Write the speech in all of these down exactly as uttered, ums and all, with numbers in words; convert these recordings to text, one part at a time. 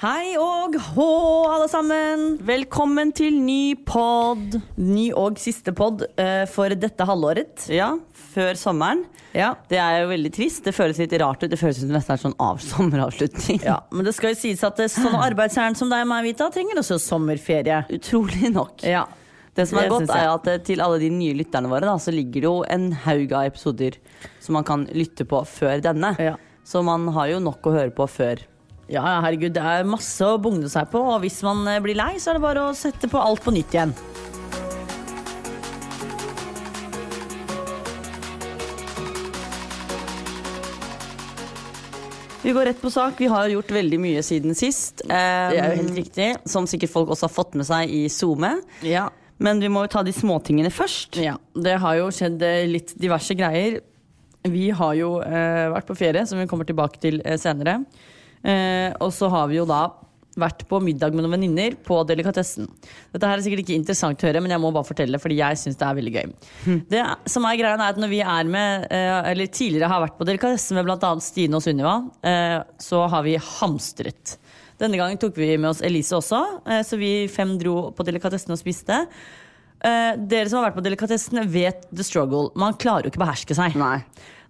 Hei og hå alle sammen. Velkommen til ny podd. Ny og siste podd uh, for dette halvåret. Ja, før sommeren. Ja. Det er jo veldig trist, det føles litt rart ut. Det føles ut nesten er sånn av sommeravslutning. Ja, men det skal jo sies at sånne arbeidsherren som deg og meg, Vita, trenger også sommerferie. Utrolig nok. Ja. Det som er det godt er at til alle de nye lytterne våre da, så ligger det jo en haug av episoder som man kan lytte på før denne. Ja. Så man har jo nok å høre på før. Ja, herregud, det er masse å bungne seg på, og hvis man blir lei så er det bare å sette på alt på nytt igjen. Vi går rett på sak. Vi har gjort veldig mye siden sist. Det er jo helt riktig. Som sikkert folk også har fått med seg i Zoom. Ja. Men vi må jo ta de småtingene først. Ja, det har jo skjedd litt diverse greier. Vi har jo eh, vært på ferie, som vi kommer tilbake til eh, senere. Eh, og så har vi jo da vært på middag med noen venninner på delikatessen. Dette her er sikkert ikke interessant å høre, men jeg må bare fortelle, fordi jeg synes det er veldig gøy. Mm. Det som er greien er at når vi er med, eh, eller tidligere har vært på delikatessen med blant annet Stine og Sunniva, eh, så har vi hamstret. Denne gangen tok vi med oss Elise også, så vi fem dro på delikatessen og spiste. Dere som har vært på delikatessen vet the struggle. Man klarer jo ikke å beherske seg. Nei.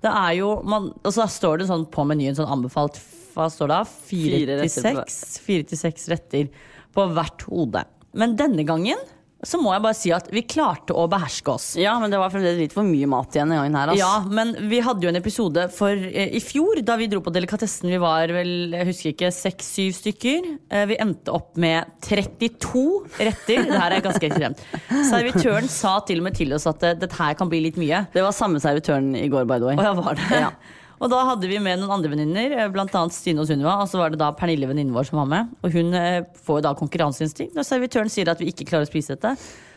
Det er jo, man, og så står det sånn på menyen, sånn anbefalt, hva står det? Fire til seks, fire til seks retter på hvert hode. Men denne gangen så må jeg bare si at vi klarte å beherske oss. Ja, men det var fremdeles litt for mye mat igjen i gangen her, altså. Ja, men vi hadde jo en episode for eh, i fjor, da vi dro på delikatessen. Vi var vel, jeg husker ikke, seks syv stykker. eh, Vi endte opp med trettito retter. Det her er ganske ekstremt. Servitøren sa til og med til oss at eh, dette her kan bli litt mye. Det var samme servitøren i går, by the way. Å, ja, var det? Ja. Og da hadde vi med noen andre venninner, blant annet Stine og Sunniva, og så var det da Pernille, venninnen vår, som var med. Og hun får da konkurranseinstinkt når servitøren sier at vi ikke klarer å spise dette.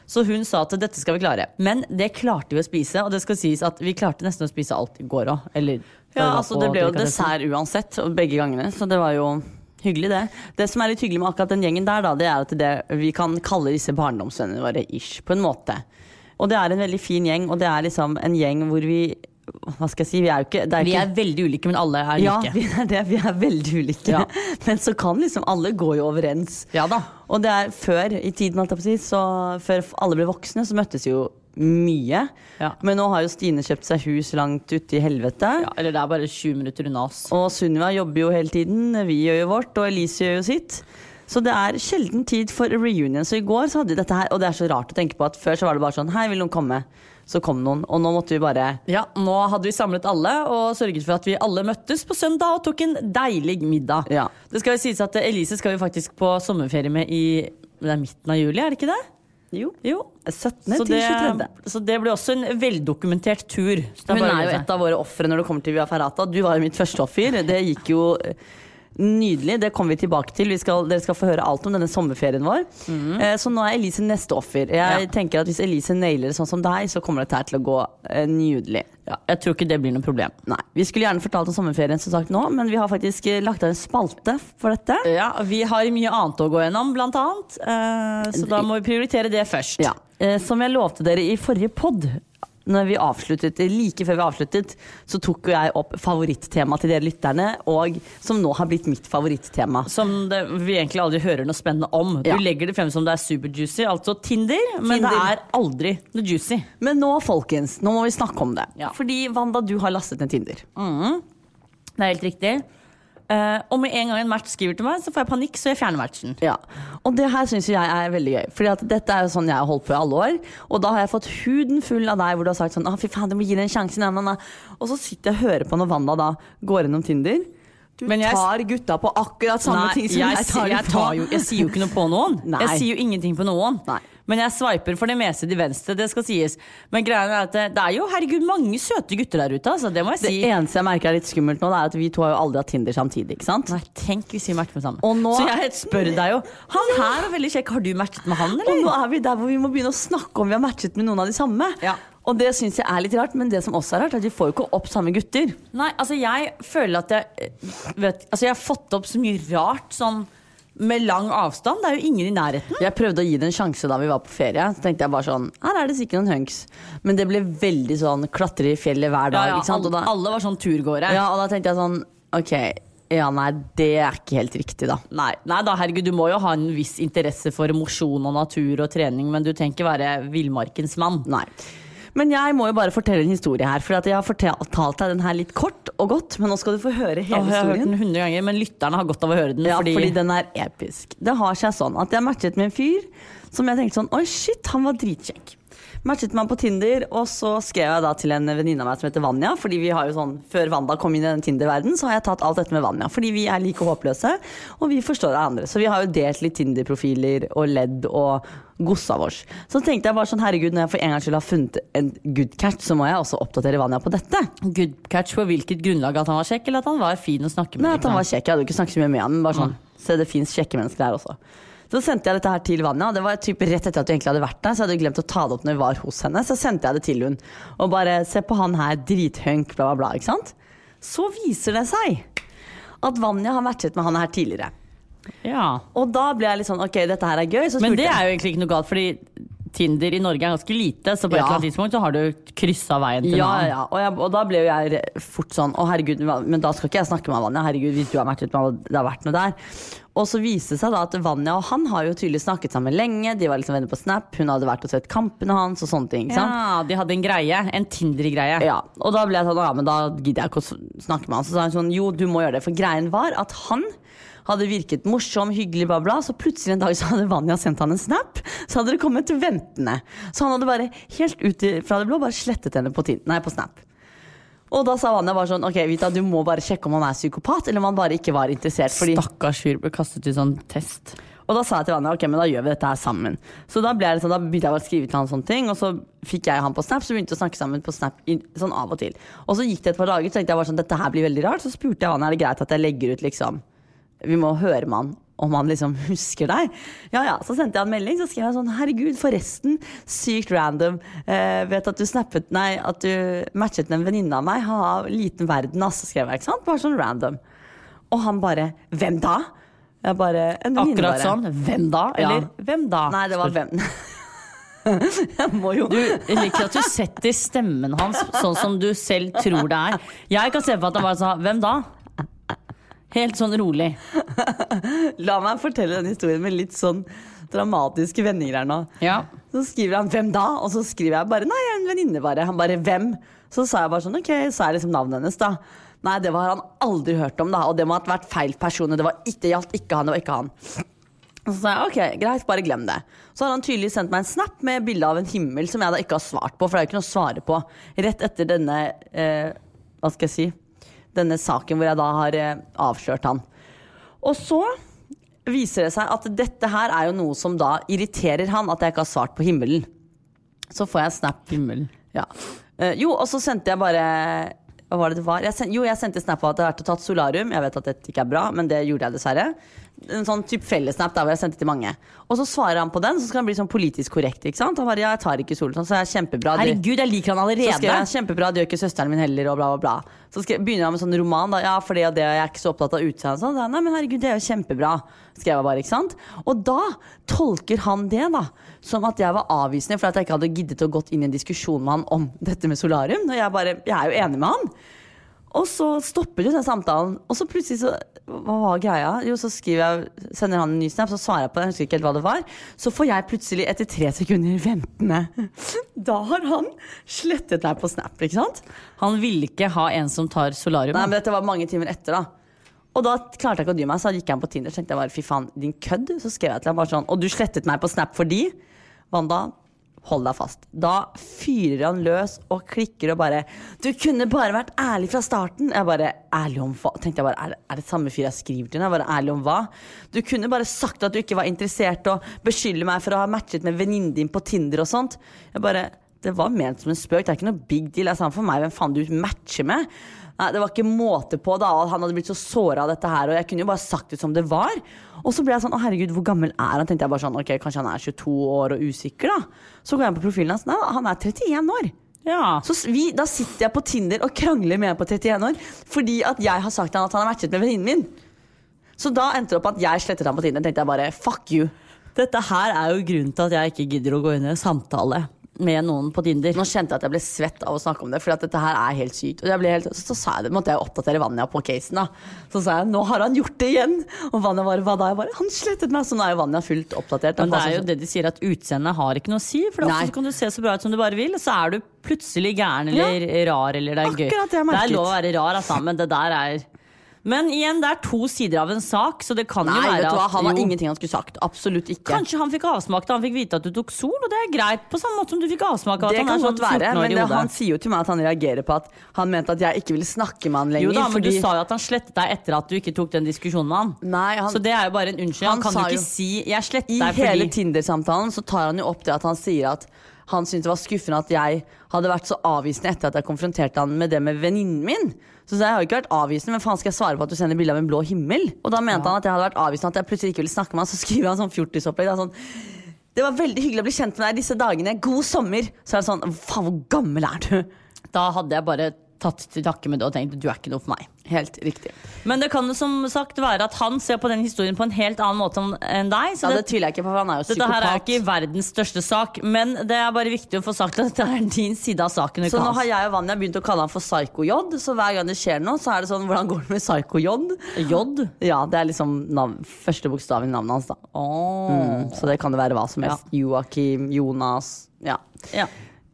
Så hun sa at dette skal vi klare. Men det klarte vi å spise, og det skal sies at vi klarte nesten å spise alt i går også. Eller, ja, altså det ble jo dessert uansett, begge gangene, så det var jo hyggelig det. Det som er litt hyggelig med akkurat den gjengen der da, det er at det, vi kan kalle disse barndomsvennene våre ish, på en måte. Og det er en veldig fin gjeng, og det er liksom en gjeng hvor vi hva skal jeg si, vi er jo ikke, er vi ikke... er veldig ulike, men alle er like. Ja, vi er, det, vi er veldig ulike, ja. Men så kan liksom alle gå jo overens. Ja da. Og det er før, i tiden alt jeg så før alle ble voksne, så møttes jo mye. Ja. Men nå har jo Stine kjøpt seg hus langt ute i helvete. Ja, eller det er bare tjue minutter unna oss. Og Sunniva jobber jo hele tiden, vi gjør jo vårt, og Elise gjør jo sitt. Så det er sjelden tid for reunion. Så i går så hadde vi dette her, og det er så rart å tenke på at før så var det bare sånn, hei, vil noen komme? Så kom noen, og nå måtte vi bare... Ja, nå hadde vi samlet alle, og sørget for at vi alle møttes på søndag, og tok en deilig middag. Ja. Det skal jo sies at Elise skal vi faktisk på sommerferie med i... Det er midten av juli, er det ikke det? Jo, jo. syttende til tjuetredje Så det ble også en veldokumentert tur. Hun er jo et av våre offre når det kommer til Via Ferrata. Du var jo mitt første offer. Det gikk jo nydelig. Det kommer vi tilbake til. Vi skal, dere skal få høre alt om denne sommerferien vår. Mm. Eh, så nå er Elise neste offer. Jeg ja. tenker at hvis Elise nailer sånn som deg, så kommer dette her til å gå eh, nydelig. Ja, jeg tror ikke det blir noe problem. Nei, vi skulle gjerne fortalt om sommerferien som sagt nå, men vi har faktisk lagt av en spalte for dette. Ja, vi har mye annet å gå gjennom, blant annet, eh, så da må vi prioritere det først. Ja, eh, som jeg lovte dere i forrige podd, når vi avsluttet, like før vi avsluttet, så tok jeg opp favorittema til dere lytterne, og som nå har blitt mitt favorittema. Som det, vi egentlig aldri hører noe spennende om. Ja. Du legger det frem som det er super juicy, altså Tinder, men Tinder. Det er aldri noe juicy. Men nå, folkens, nå må vi snakke om det. Ja. Fordi, Vanda, du har lastet ned Tinder. Mm. Det er helt riktig. Uh, og med en gang en match skriver til meg, så får jeg panikk, så jeg fjerner matchen. Ja, og det her synes jeg er veldig gøy, fordi at dette er jo sånn jeg har holdt på i alle år. Og da har jeg fått huden full av deg, hvor du har sagt sånn, ah, fy faen, du må gi deg en sjanse. Og så sitter jeg og hører på når Vanda da går innom Tinder. Du Men jeg, tar gutta på akkurat samme nei, ting som jeg, jeg tar, jeg tar jo, jeg sier jo ikke noe på noen. Nei. Jeg sier jo ingenting på noen. Nei. Men jeg swiper for det meste til venstre, det skal sies. Men greien er at det, det er jo, herregud, mange søte gutter der ute, altså, det må jeg si. Det eneste jeg merker er litt skummelt nå, det er at vi to har jo aldri hatt Tinder samtidig, ikke sant? Nei, tenk vi sier match med sammen. Og nå, så jeg spør deg jo, han her var veldig kjekk, har du matchet med han, eller? Og nå er vi der hvor vi må begynne å snakke om vi har matchet med noen av de samme. Ja. Og det synes jeg er litt rart, men det som også er rart er at vi får jo ikke opp samme gutter. Nei, altså jeg føler at jeg, vet, altså jeg har fått opp så mye rart, sånn, med lang avstand, det er jo ingen i nærheten. Jeg prøvde å gi det en sjanse da vi var på ferie. Så tenkte jeg bare sånn, her er det sikkert noen hunks. Men det ble veldig sånn, klatre i fjellet hver dag, ja, ja, ikke sant? Alle, da, alle var sånn turgåere. Ja, og da tenkte jeg sånn, ok, ja nei, det er ikke helt riktig da. Nei, nei da, herregud, du må jo ha en viss interesse for mosjon og natur og trening, men du tenker være villmarkens mann. Nei. Men jeg må jo bare fortelle en historie her, for jeg har fortalt deg den her litt kort og godt, men nå skal du få høre hele Åh, jeg har hørt den hundre ganger, men lytterne har godt av å høre den. Ja, fordi... fordi den er episk. Det har seg sånn at jeg matchet med en fyr som jeg tenkte sånn, oi shit, han var dritkjekk. Matchet man på Tinder, og så skrev jeg da til en venninne av meg som heter Vanja, fordi vi har jo sånn, før Vanda kom inn i den Tinder-verden, så har jeg tatt alt dette med Vanja, fordi vi er like håpløse, og vi forstår hverandre. Så vi har jo delt litt Tinder-profiler og ledd og goss av oss. Så tenkte jeg bare sånn, herregud, når jeg for en gang skulle ha funnet en good catch, så må jeg også oppdatere Vanja på dette. Good catch på hvilket grunnlag? At han var kjekk, eller at han var fin å snakke med? Nei, at han var kjekk, jeg hadde ikke snakket så mye med han, men bare sånn, mm. se det finnes kjekke mennesker her også. Så sendte jeg dette her til Vanja, og det var typ rett etter at du egentlig hadde vært der, så jeg hadde glemt å ta det opp når vi var hos henne, så sendte jeg det til hun, og bare, se på han her, drithønk, bla bla bla, ikke sant? Så viser det seg at Vanja har matchet med han her tidligere. Ja. Og da ble jeg litt sånn, ok, dette her er gøy, så spurte jeg. Men det er jo egentlig ikke noe galt, fordi Tinder i Norge er ganske lite, så på et ja. eller annet tidspunkt så har du krysset veien til ja, noen. Ja, og, jeg, og da ble jo jeg fort sånn, å herregud, men da skal ikke jeg snakke med Vanja, herregud, hvis du har matchet med han, det har vært noe der. Og så viste det seg da at Vanja og han har jo tydelig snakket sammen lenge. De var liksom venner på Snap. Hun hadde vært og sett kampene hans og sånne ting, ikke sant? Ja, de hadde en greie, en Tinder-greie. Ja, og da ble jeg sånn, ja, men da gidder jeg ikke å snakke med han. Så sa han sånn, jo, du må gjøre det. For greien var at han hadde virket morsom, hyggelig, bla bla. Så plutselig en dag så hadde Vanja sendt han en Snap. Så hadde det kommet ventende. Så han hadde bare helt ute fra det blå bare slettet henne på, Tinder, nei, på Snap. Og da sa Vanja bare sånn, ok Vita, du må bare sjekke om han er psykopat, eller om han bare ikke var interessert. Fordi... Stakkars fyr ble kastet til sånn test. Og da sa jeg til Vanja, ok, men da gjør vi dette her sammen. Så da, ble jeg sånn, da begynte jeg bare å skrive til han sånne ting, og så fikk jeg han på Snap, så begynte vi å snakke sammen på Snap sånn av og til. Og så gikk det et par dager, så tenkte jeg bare sånn, dette her blir veldig rart. Så spurte jeg Vanja, er det greit at jeg legger ut liksom, vi må høre med han. Om han liksom husker deg. Ja, ja, så sendte jeg en melding, så skrev jeg sånn, herregud, forresten, sykt random. Eh, vet at du snappet, nei, at du matchet med en venninne av meg, ha liten verden, ass, skrev jeg, ikke sant? Bare sånn random. Og han bare, hvem da? Jeg bare, en venninne bare. Akkurat sånn, hvem da? Eller, ja. Hvem da? Nei, det var hvem. Jeg må jo. Du liker at du setter stemmen hans, sånn som du selv tror det er. Jeg kan se på at han bare sa, hvem da? Helt sånn rolig. La meg fortelle den historien med litt sånn dramatiske vendinger her nå. Ja. Så skriver han, hvem da? Og så skriver jeg bare, nei, jeg er en venninne bare. Han bare, hvem? Så sa jeg bare sånn, ok, så er liksom navnet hennes da. Nei, det var han aldri hørt om da, og det må ha vært feil person, det var ikke, det gjaldt ikke han og ikke han. Og så sa jeg, ok, greit, bare glem det. Så har han tydelig sendt meg en snap med bilde av en himmel som jeg da ikke har svart på, for det er jo ikke noe å svare på. Rett etter denne, eh, hva skal jeg si? Denne saken hvor jeg da har eh, avslørt han. Og så viser det seg at dette her er jo noe som da irriterer han, at jeg ikke har svart på himmelen. Så får jeg snap himmelen. Ja. Uh, jo, og så sendte jeg bare hva var det det var? Jeg sendte, jo, jeg sendte snap på at jeg hadde tatt solarium. Jeg vet at det ikke er bra, men det gjorde jeg dessverre. En sånn typ fellesnap der hvor jeg sendte til mange. Og så svarer han på den, så skal han bli sånn politisk korrekt, ikke sant? Han bare, ja, jeg tar ikke sol, sånn, så jeg er kjempebra. Herregud, jeg liker han allerede. Så skrev jeg, kjempebra, det gjør ikke søsteren min heller, og bla, bla, bla. Så skrev, begynner han med sånn roman, da, ja, for det og det, og jeg er ikke så opptatt av utseende, sånn. Nei, men herregud, det er jo kjempebra, skrev jeg bare, ikke sant? Og da tolker han det da, som at jeg var avvisende, for at jeg ikke hadde giddet å gått inn i en diskusjon med han om dette med solarium, og jeg bare, jeg er jo enig med han. Og så stopper jo den samtalen, og så plutselig så, hva var greia? Jo, så skriver jeg, sender han en ny snap, så svarer jeg på det, jeg husker ikke helt hva det var. Så får jeg plutselig etter tre sekunder ventende. Da har han slettet meg på snap, ikke sant? Han ville ikke ha en som tar solarium. Nei, men dette var mange timer etter da. Og da klarte jeg ikke å dy meg, så gikk jeg på Tinder, tenkte jeg bare, fy faen, din kødd. Så skrev jeg til han bare sånn, og du slettet meg på snap fordi, Vanda, hold deg fast. Da fyrer han løs og klikker og bare, du kunne bare vært ærlig fra starten. Jeg bare, ærlig om hva? Tenkte jeg bare, er det, er det samme fyr jeg skriver til? Jeg bare, ærlig om hva? Du kunne bare sagt at du ikke var interessert og beskylde meg for å ha matchet med venninnen din på Tinder og sånt. Jeg bare, det var ment som en spøk, det er ikke noe big deal. Det er samme for meg, hvem faen du matcher med? Nei, det var ikke måte på da, han hadde blitt så såret av dette her, og jeg kunne jo bare sagt det som det var. Og så ble jeg sånn, å herregud, hvor gammel er han? Tenkte jeg bare sånn, ok, kanskje han er tjueto år og usikker da. Så går jeg på profilen hans, nei, han er trettien år. Ja. Så vi, da sitter jeg på Tinder og krangler med han på trettien år, fordi at jeg har sagt han at han har matchet med venninnen min. Så da endte det opp at jeg slettet han på Tinder, tenkte jeg bare, fuck you. Dette her er jo grunnen til at jeg ikke gidder å gå inn i samtale med noen på Tinder. Nå kjente jeg at jeg ble svett av å snakke om det, for dette her er helt sykt. Og jeg ble helt, så, så sa jeg det, måtte jeg oppdatere Vanja på casen da. Så sa jeg, nå har han gjort det igjen. Og Vanja var, hva da? Jeg bare, han slettet meg. Så nå er jo Vanja fullt oppdatert. Men det er jo det de sier, at utseendet har ikke noe å si, for da kan du se så bra ut som du bare vil, og så er du plutselig gæren eller ja. Rar, eller det er gøy. Akkurat det jeg merket. Det er lov å være rar, altså, men det der er... Men igjen, det er to sider av en sak, så det kan Nei, jo være at... Nei, han har jo. Ingenting han skulle sagt, absolutt ikke. Kanskje han fikk avsmak da han fikk vite at du tok sol, og det er greit på samme måte som du fikk avsmak av at han er sånn fjorten år i hodet. Det kan godt være, men det, han sier jo til meg at han reagerer på at han mente at jeg ikke ville snakke med han lenger. Jo da, men fordi... du sa jo at han slettet deg etter at du ikke tok den diskusjonen med han. Nei, han... Så det er jo bare en unnskyld, han, han kan jo ikke si, jeg slettet deg fordi... I hele Tinder-samtalen så tar han jo opp det at han sier at han syntes det var skuffende at jeg hadde vært så avvisende etter at jeg konfronterte han med det med venninnen min. Så jeg har jo ikke vært avvisende, men faen skal jeg svare på at du sender bilder av en blå himmel? Og da mente ja. Han at jeg hadde vært avvisende, at jeg plutselig ikke ville snakke med han, så skriver han sånn fjortisopplegg, da, sånn, det var veldig hyggelig å bli kjent med deg disse dagene, god sommer. Så er det sånn, faen hvor gammel er du? Da hadde jeg bare tatt til takke med det og tenkt, du er ikke noe for meg. Helt riktig. Men det kan jo som sagt være at han ser på den historien på en helt annen måte enn deg. Så ja, det, det tviler jeg ikke på, for han er jo psykopat. Dette her er ikke verdens største sak, men det er bare viktig å få sagt at det er din side av saken. Så nå har jeg og Vanja begynt å kalle han for Psycho-Jodd, så hver gang det skjer noe, så er det sånn, hvordan går det med Psycho-Jodd? Jodd? Ja, det er liksom navn, første bokstav i navnet hans da. Oh. Mm, så det kan det være hva som helst. Ja. Joakim, Jonas, ja. Ja.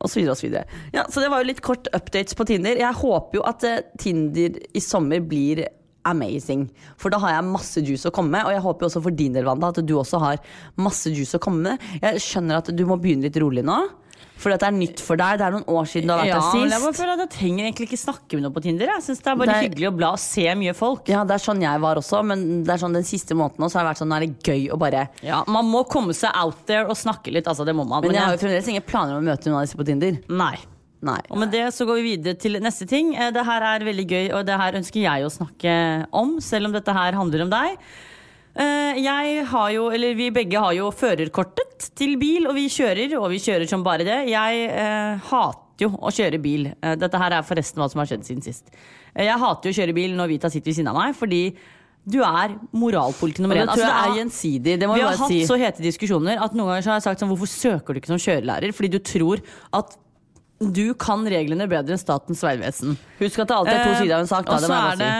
Og så videre og så videre. Ja, så det var jo litt kort updates på Tinder. Jeg håper jo at Tinder i sommer blir amazing, for da har jeg masse juice å komme med, og jeg håper jo også for din del, Vanda, at du også har masse juice å komme med. Jeg skjønner at du må begynne litt rolig nå, for dette er nytt for deg. Det er noen år siden du har vært ja, der sist. Ja, men jeg bare føler at jeg trenger egentlig ikke snakke med noe på Tinder. Jeg synes det er bare det er, hyggelig å bla og se mye folk. Ja, det er sånn jeg var også, men det er sånn den siste måneden også har vært sånn, nå er det gøy å bare... Ja, man må komme seg out there og snakke litt, altså det må man. Men, men jeg har jo fremdeles ingen planer om å møte noen av disse på Tinder. Nei. Nei. Og med det så går vi videre til neste ting. Det her er veldig gøy, og det her ønsker jeg å snakke om, selv om dette her handler om deg. Jeg har jo, eller vi begge har jo førerkortet til bil, og vi kjører, og vi kjører som bare det. Jeg eh, hater jo å kjøre bil. Dette her er forresten hva som har skjedd siden sist. Jeg hater jo å kjøre bil når Vita sitter ved siden av meg, fordi du er moralpoliti nummer en. Altså, det er gjensidig, det må jeg bare si. Vi har hatt så hete diskusjoner at noen ganger så har jeg sagt sånn, hvorfor søker du ikke som kjørelærer? Fordi du tror at du kan reglene bedre enn Statens vegvesen. Husk at det alltid er to sider av en sak. Og så er det...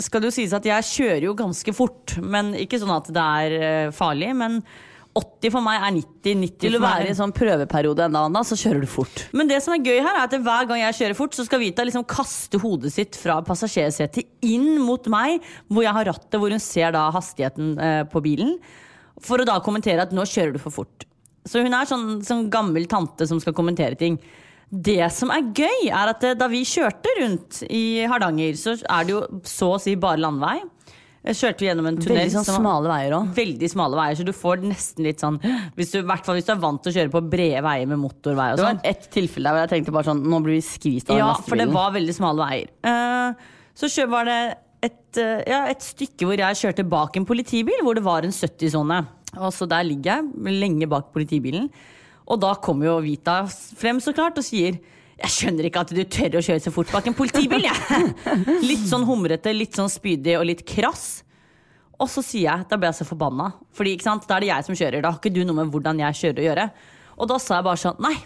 Skal det jo sies at jeg kjører jo ganske fort, men ikke sånn at det er farlig, men åtti for meg er nitti, nitti. Vil du være i en sånn prøveperiode enda, Anna, så kjører du fort. Men det som er gøy her er at hver gang jeg kjører fort, så skal Vita liksom kaste hodet sitt fra passasjersetet inn mot meg, hvor jeg har rattet, hvor hun ser da hastigheten eh, på bilen, for å da kommentere at nå kjører du for fort. Så hun er sånn, sånn gammel tante som skal kommentere ting. Det som er gøy er at da vi kjørte rundt i Hardanger, så er det jo så å si bare landvei. kjørte vi gjennom en tunnel. Veldig sånn som, smale veier også. Veldig smale veier, så du får nesten litt sånn, hvis du, i hvert fall hvis du er vant til å kjøre på brede veier med motorveier og sånn. Det var et tilfelle der hvor jeg tenkte bare sånn, nå blir vi skvist av ja, lastebilen. Ja, for det var veldig smale veier. Uh, så kjør var det et, uh, ja, et stykke hvor jeg kjørte bak en politibil, hvor det var en sytti-sone. Og så der ligger jeg, lenge bak politibilen. Og da kommer jo Vita frem så klart og sier jeg skjønner ikke at du tør å kjøre så fort bak en politibil, jeg. Litt sånn humrete, litt sånn spydig og litt krass. Og så sier jeg, da ble jeg så forbanna. Fordi, ikke sant, da er det jeg som kjører, da har ikke du noe med hvordan jeg kjører å gjøre. Og da sa jeg bare sånn, nei,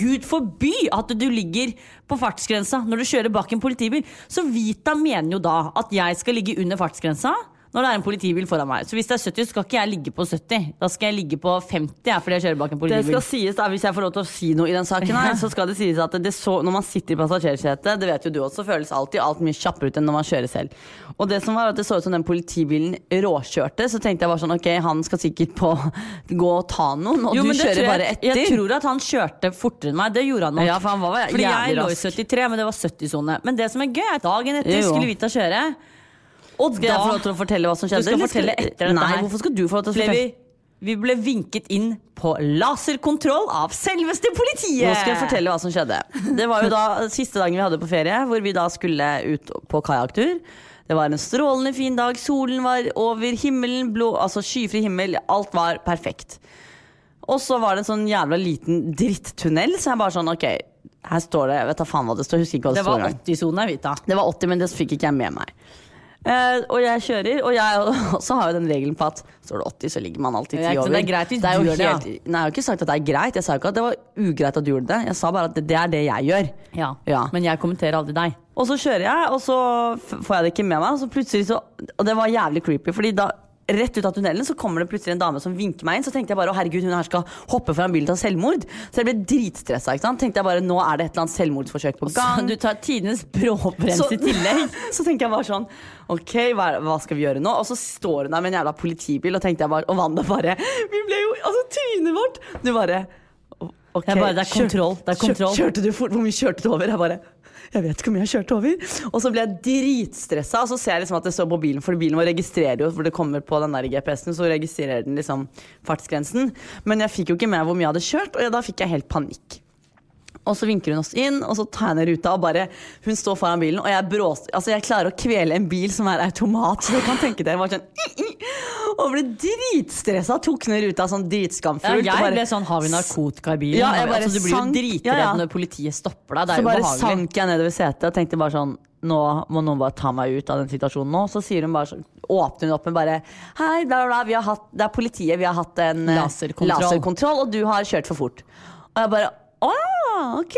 Gud forby at du ligger på fartsgrensa når du kjører bak en politibil. Så Vita mener jo da at jeg skal ligge under fartsgrensa når det er en politibil foran meg. Så hvis det er sytti, så skal ikke jeg ligge på sytti. Da skal jeg ligge på femti, ja, fordi jeg kjører bak en politibil. Det skal sies da, hvis jeg får lov til å si noe i den saken her, så skal det sies at det så, når man sitter i passasjersetet, det vet jo du også, føles alltid alt mye kjappere ut enn når man kjører selv. Og det som var at det så ut som den politibilen råkjørte, så tenkte jeg bare sånn, ok, han skal sikkert på gå og ta noen, og jo, du kjører jeg, bare etter. Jeg tror at han kjørte fortere enn meg, det gjorde han nok. Ja, for han var jævlig rask. Fordi jeg lå i syttitre, men det var sytti-sone. Men det som er gøy, dagen etter jo. Skulle Vita kjøre, og skal da, jeg få lov til å fortelle hva som skjedde? Du skal fortelle etter dette. Nei, her. Hvorfor skal du få lov til å fortelle? Vi, vi ble vinket inn på laserkontroll av selveste politiet. Nå skal jeg fortelle hva som skjedde. Det var jo da siste dagen vi hadde på ferie, hvor vi da skulle ut på kajaktur. Det var en strålende fin dag, solen var over himmelen, blå, altså skyfri himmel, alt var perfekt. Og så var det en sånn jævla liten dritttunnel, så jeg bare sånn, ok, her står det, jeg vet da faen hva det står, husker ikke hva det, det står. Det var åtti-sone, Vita. Det var åtti, men det fikk ikke jeg med meg. Uh, og jeg kjører, og jeg også har jo den regelen på at står det åtti, så ligger man alltid ti over. Det er greit hvis du gjør det, ja. Nei, jeg har ikke sagt at det er greit. Jeg sa ikke at det var ugreit at du gjorde det. Jeg sa bare at det er det jeg gjør. Ja, ja. Men jeg kommenterer aldri deg. Og så kjører jeg, og så får jeg det ikke med meg. Og så plutselig så, og det var jævlig creepy, fordi da rett ut av tunnelen så kommer det plutselig en dame som vinker meg inn. Så tenkte jeg bare, å herregud, hun her skal hoppe fra en bil til selvmord. Så jeg ble dritstresset, ikke sant? Tenkte jeg bare, nå er det et eller annet selvmordsforsøk på gang. Du tar tidens bråbrems i tillegg. Så tenkte jeg bare sånn, ok, hva, hva skal vi gjøre nå? Og så står hun der med en jævla politibil. Og tenkte jeg bare, og Vanda bare, vi ble jo, altså trynet vårt. Du bare, ok, bare, det er kontroll, det er kontroll. Kjørte du fort, hvor mye kjørte du over? Jeg bare, jeg vet ikke om jeg har kjørt over. Og så ble jeg dritstresset, og så ser jeg liksom at det står på bilen, for bilen vår registrerer jo, for det kommer på den der G P S-en, så registrerer den liksom fartsgrensen. Men jeg fikk jo ikke med hvor mye jeg hadde kjørt, og da fikk jeg helt panikk. Og så vinker hun oss inn, og så tar jeg ned ruta, og bare, hun står foran bilen, og jeg bråst, altså jeg klarer å kvele en bil som er automat, så du kan tenke deg, jeg var sånn, og ble dritstresset, tok ned ruta sånn dritskamfullt. Ja, jeg bare, ble sånn, har vi narkotika i bilen? Ja, jeg bare altså, du blir sank, jo dritredd ja, ja. Når politiet stopper deg, det er jo behagelig. Så bare sank jeg ned over setet, og tenkte bare sånn, nå må noen bare ta meg ut av den situasjonen nå. Så sier hun bare, åpner hun opp med bare hei, bla, bla, vi har hatt, det er politiet, vi har hatt en laserkontroll, laserkontroll og du har kjørt for fort. Og jeg bare, åh, ok.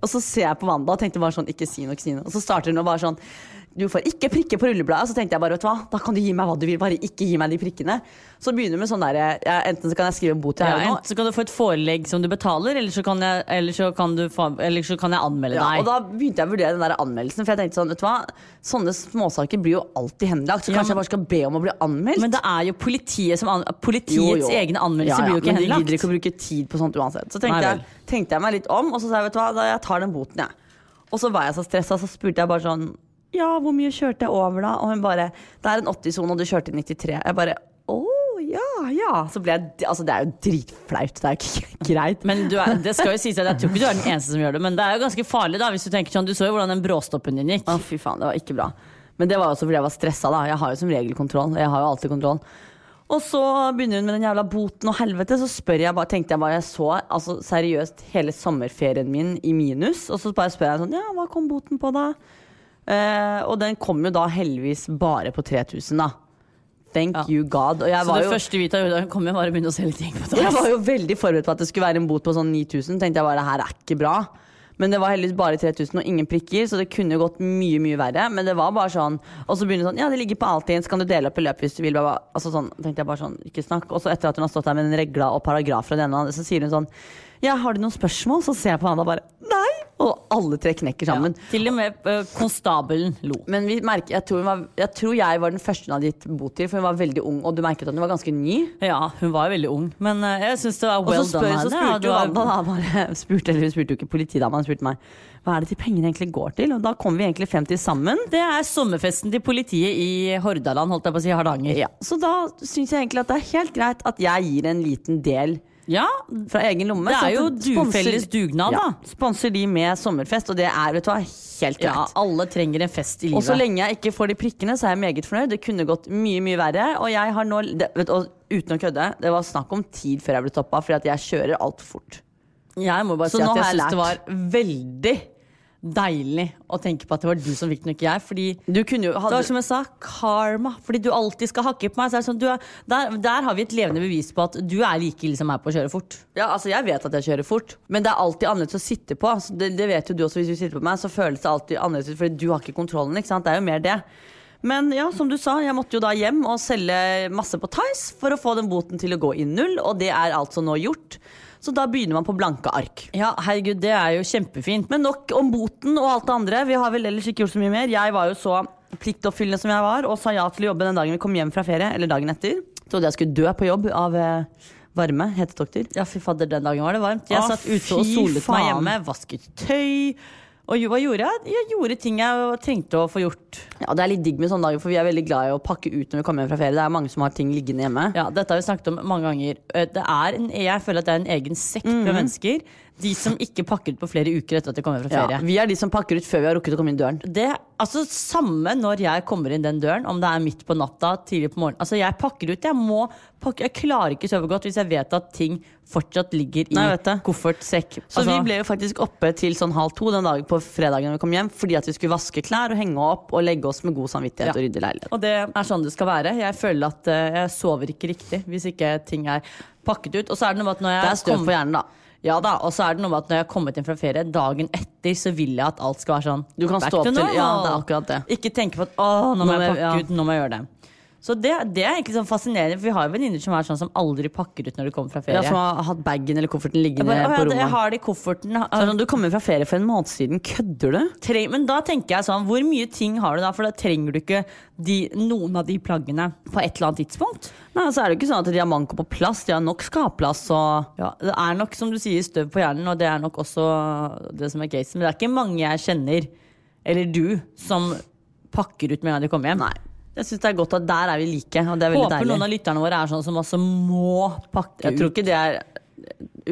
Og så ser jeg på Vanda og tenkte bare sånn, ikke si noe, ikke si noe. Og så starter hun og bare sånn, du får ikke prikke på rullebladet. Så tenkte jeg bare, vet du hva, da kan du gi meg hva du vil, bare ikke gi meg de prikkene. Så begynner vi med sånn der, ja, enten så kan jeg skrive en bot til her ja, og nå. Så kan du få et forelegg som du betaler, eller så kan jeg, eller så kan du, eller så kan jeg anmelde deg. Ja, og da begynte jeg å vurdere den der anmeldelsen, for jeg tenkte sånn, vet du hva, sånne småsaker blir jo alltid henlagt, så kanskje ja, men, jeg bare skal be om å bli anmeldt. Men det er jo politiet som an, politiets jo, jo. Egne anmeldelser ja, ja, blir jo ikke henlagt. Men de gidder ikke å bruke tid på sånt uansett. Så tenkte, Nei, jeg, tenkte jeg meg litt om, og så sa jeg, vet du hva, da jeg tar den boten, jeg. Og så var jeg så stresset, så spurte jeg bare sånn, ja, hvor mye kjørte jeg over da? Og hun bare, det er en åtti-sone og du kjørte i nittitre. Jeg bare, åh, ja, ja. Så ble jeg, altså det er jo dritflaut, det er ikke greit. Men du er, det skal jo sies at jeg tror ikke du er den eneste som gjør det, men det er jo ganske farlig da, hvis du tenker sånn, du så jo hvordan den bråstoppen din gikk. Å fy faen, det var ikke bra. Men det var jo også fordi jeg var stresset da, jeg har jo som regel kontroll, jeg har jo alltid kontroll. Og så begynner hun med den jævla boten og helvete, så spør jeg bare, tenkte jeg bare, jeg så altså seriøst hele sommerferien min i minus, og så bare spør jeg sånn, ja, hva kom boten på da? Uh, og den kom jo da heldigvis bare på tre tusen da. Thank ja. You God. Og jeg så var det jo, første Vita gjorde, hun kom jo bare og begynte å selge ting på tass. Jeg var jo veldig forberedt på at det skulle være en bot på sånn ni tusen. Tenkte jeg bare, det her er ikke bra. Men det var heldigvis bare tre tusen og ingen prikker, så det kunne gått mye, mye verre. Men det var bare sånn, og så begynner sånn, ja det ligger på alltid, så kan du dele opp i løp hvis du vil. Altså sånn, tenkte jeg bare sånn, ikke snakk. Og så etter at hun har stått der med en regla og paragraf fra den ene, så sier hun sånn, ja, har du noen spørsmål? Så ser jeg på han da bare, Nei. Og alle tre knekker sammen. Ja, til og med uh, konstabelen lo. Men vi merker, jeg tror, var, jeg tror jeg var den første hun hadde gitt bot til, for hun var veldig ung, og du merket at hun var ganske ny. Ja, hun var veldig ung, men uh, jeg synes det var well done. Og så, spør, så spurte ja, du Vanda da, bare, spurte, eller hun spurte jo ikke politidamen, hun spurte meg, hva er det de pengene egentlig går til? Og da kom vi egentlig frem til sammen. Det er sommerfesten til politiet i Hordaland, holdt jeg på å si Hardanger. Ja, så da synes jeg egentlig at det er helt greit at jeg gir en liten del ja, fra egen lomme. Det er jo dufelles dugnad da. Ja, sponser de med sommerfest, og det er, vet du hva, helt greit. Ja, alle trenger en fest i livet. Og så lenge jeg ikke får de prikkene, så er jeg meget fornøyd. Det kunne gått mye, mye verre, og jeg har nå, det, vet du, uten å kødde, det var snakk om tid før jeg ble toppet, fordi at jeg kjører alt fort. Jeg må bare så si at jeg synes lært. Det var veldig deilig å tenke på at det var du som fikk den, ikke jeg, fordi du kunne jo, hadde... det var som jeg sa, karma, fordi du alltid skal hakke på meg, så er det sånn, du er, der, der har vi et levende bevis på at du er like ille som meg på å kjøre fort. Ja, altså jeg vet at jeg kjører fort, men det er alltid annerledes å sitte på, det, det vet jo du også, hvis du sitter på meg, så føles det alltid annerledes, fordi du har ikke kontrollen, ikke sant, det er jo mer det. Men ja, som du sa, jeg måtte jo da hjem og selge masse på Thais for å få den boten til å gå i null, og det er altså nå gjort. Så da begynner man på blanke ark. Ja, herregud, det er jo kjempefint. Men nok om boten og alt det andre. Vi har vel ellers ikke gjort så mye mer. Jeg var jo så pliktoppfyllende som jeg var, og sa ja til å jobbe den dagen vi kom hjem fra ferie, eller dagen etter. Trodde jeg skulle dø på jobb av varme, hetetokter. Ja, fy fader, den dagen var det varmt. Jeg ah, satt ute og solet faen. Meg hjemme, vasket tøy. Og hva gjorde jeg? Jeg gjorde ting jeg trengte å få gjort. Ja, det er litt digg med sånne dager, for vi er veldig glad i å pakke ut når vi kommer hjem fra ferie. Det er mange som har ting liggende hjemme. Ja, dette har vi snakket om mange ganger. Det er en, jeg føler at det er en egen sekt med mm-hmm. mennesker. De som ikke pakker ut på flere uker etter at de kommer fra ferie. Ja, vi er de som pakker ut før vi har rukket å komme inn døren. Det, altså samme når jeg kommer inn den døren, om det er midt på natta, tidlig på morgenen. Altså jeg pakker ut, jeg må pakke. Jeg klarer ikke å sove godt hvis jeg vet at ting fortsatt ligger i koffert, sekk. Så altså, vi ble jo faktisk oppe til sånn halv to den dagen på fredagen når vi kom hjem, fordi at vi skulle vaske klær og henge opp og legge oss med god samvittighet ja. Og rydde leilighet. Og det er sånn det skal være. Jeg føler at uh, jeg sover ikke riktig hvis ikke ting er pakket ut. Og så er det noe at når jeg det er støv kom... på hjernen da. Ja da, og så er det noe at når jeg har kommet inn fra ferie dagen etter, så vil jeg at alt skal være sånn. Du kan stå opp til, nå, ja, det er akkurat det. Ikke tenke på at, åh, nå må jeg pakke ja. Ut, nå må jeg gjøre det. Så det, det er egentlig sånn fascinerende, for vi har jo venninner som er sånn som aldri pakker ut når de kommer fra ferie. Ja, som har hatt baggen eller kofferten liggende bare, på rommet. Jeg har det i kofferten. Sånn om du kommer fra ferie for en måned siden, kødder du? Tre, men da tenker jeg sånn, hvor mye ting har du da? For da trenger du ikke de, noen av de plaggene på et eller annet tidspunkt. Nei, så er det jo ikke sånn at de har manko på plass, de har nok skapplass. Og... Ja, det er nok, som du sier, støv på hjernen, og det er nok også det som er casen. Men det er ikke mange jeg kjenner, eller du, som pakker ut med en gang de kommer hjem. Nei. Jeg synes det er godt at der er vi like, og det er veldig deilig. Håper noen av lytterne våre er sånn som også må pakke ut. Jeg tror ikke det er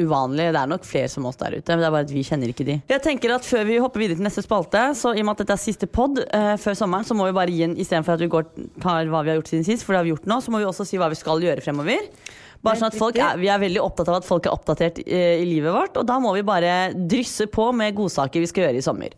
uvanlig, det er nok flere som oss der ute, men det er bare at vi kjenner ikke de. Jeg tenker at før vi hopper videre til neste spalte, så i og med at dette er siste podd eh, før sommeren, så må vi bare gi en, i stedet for at vi går, tar hva vi har gjort siden sist, for det har vi gjort nå, så må vi også si hva vi skal gjøre fremover. Bare sånn at folk er, vi er veldig opptatt av at folk er oppdatert eh, i livet vårt, og da må vi bare drysse på med godsaker vi skal gjøre i sommer.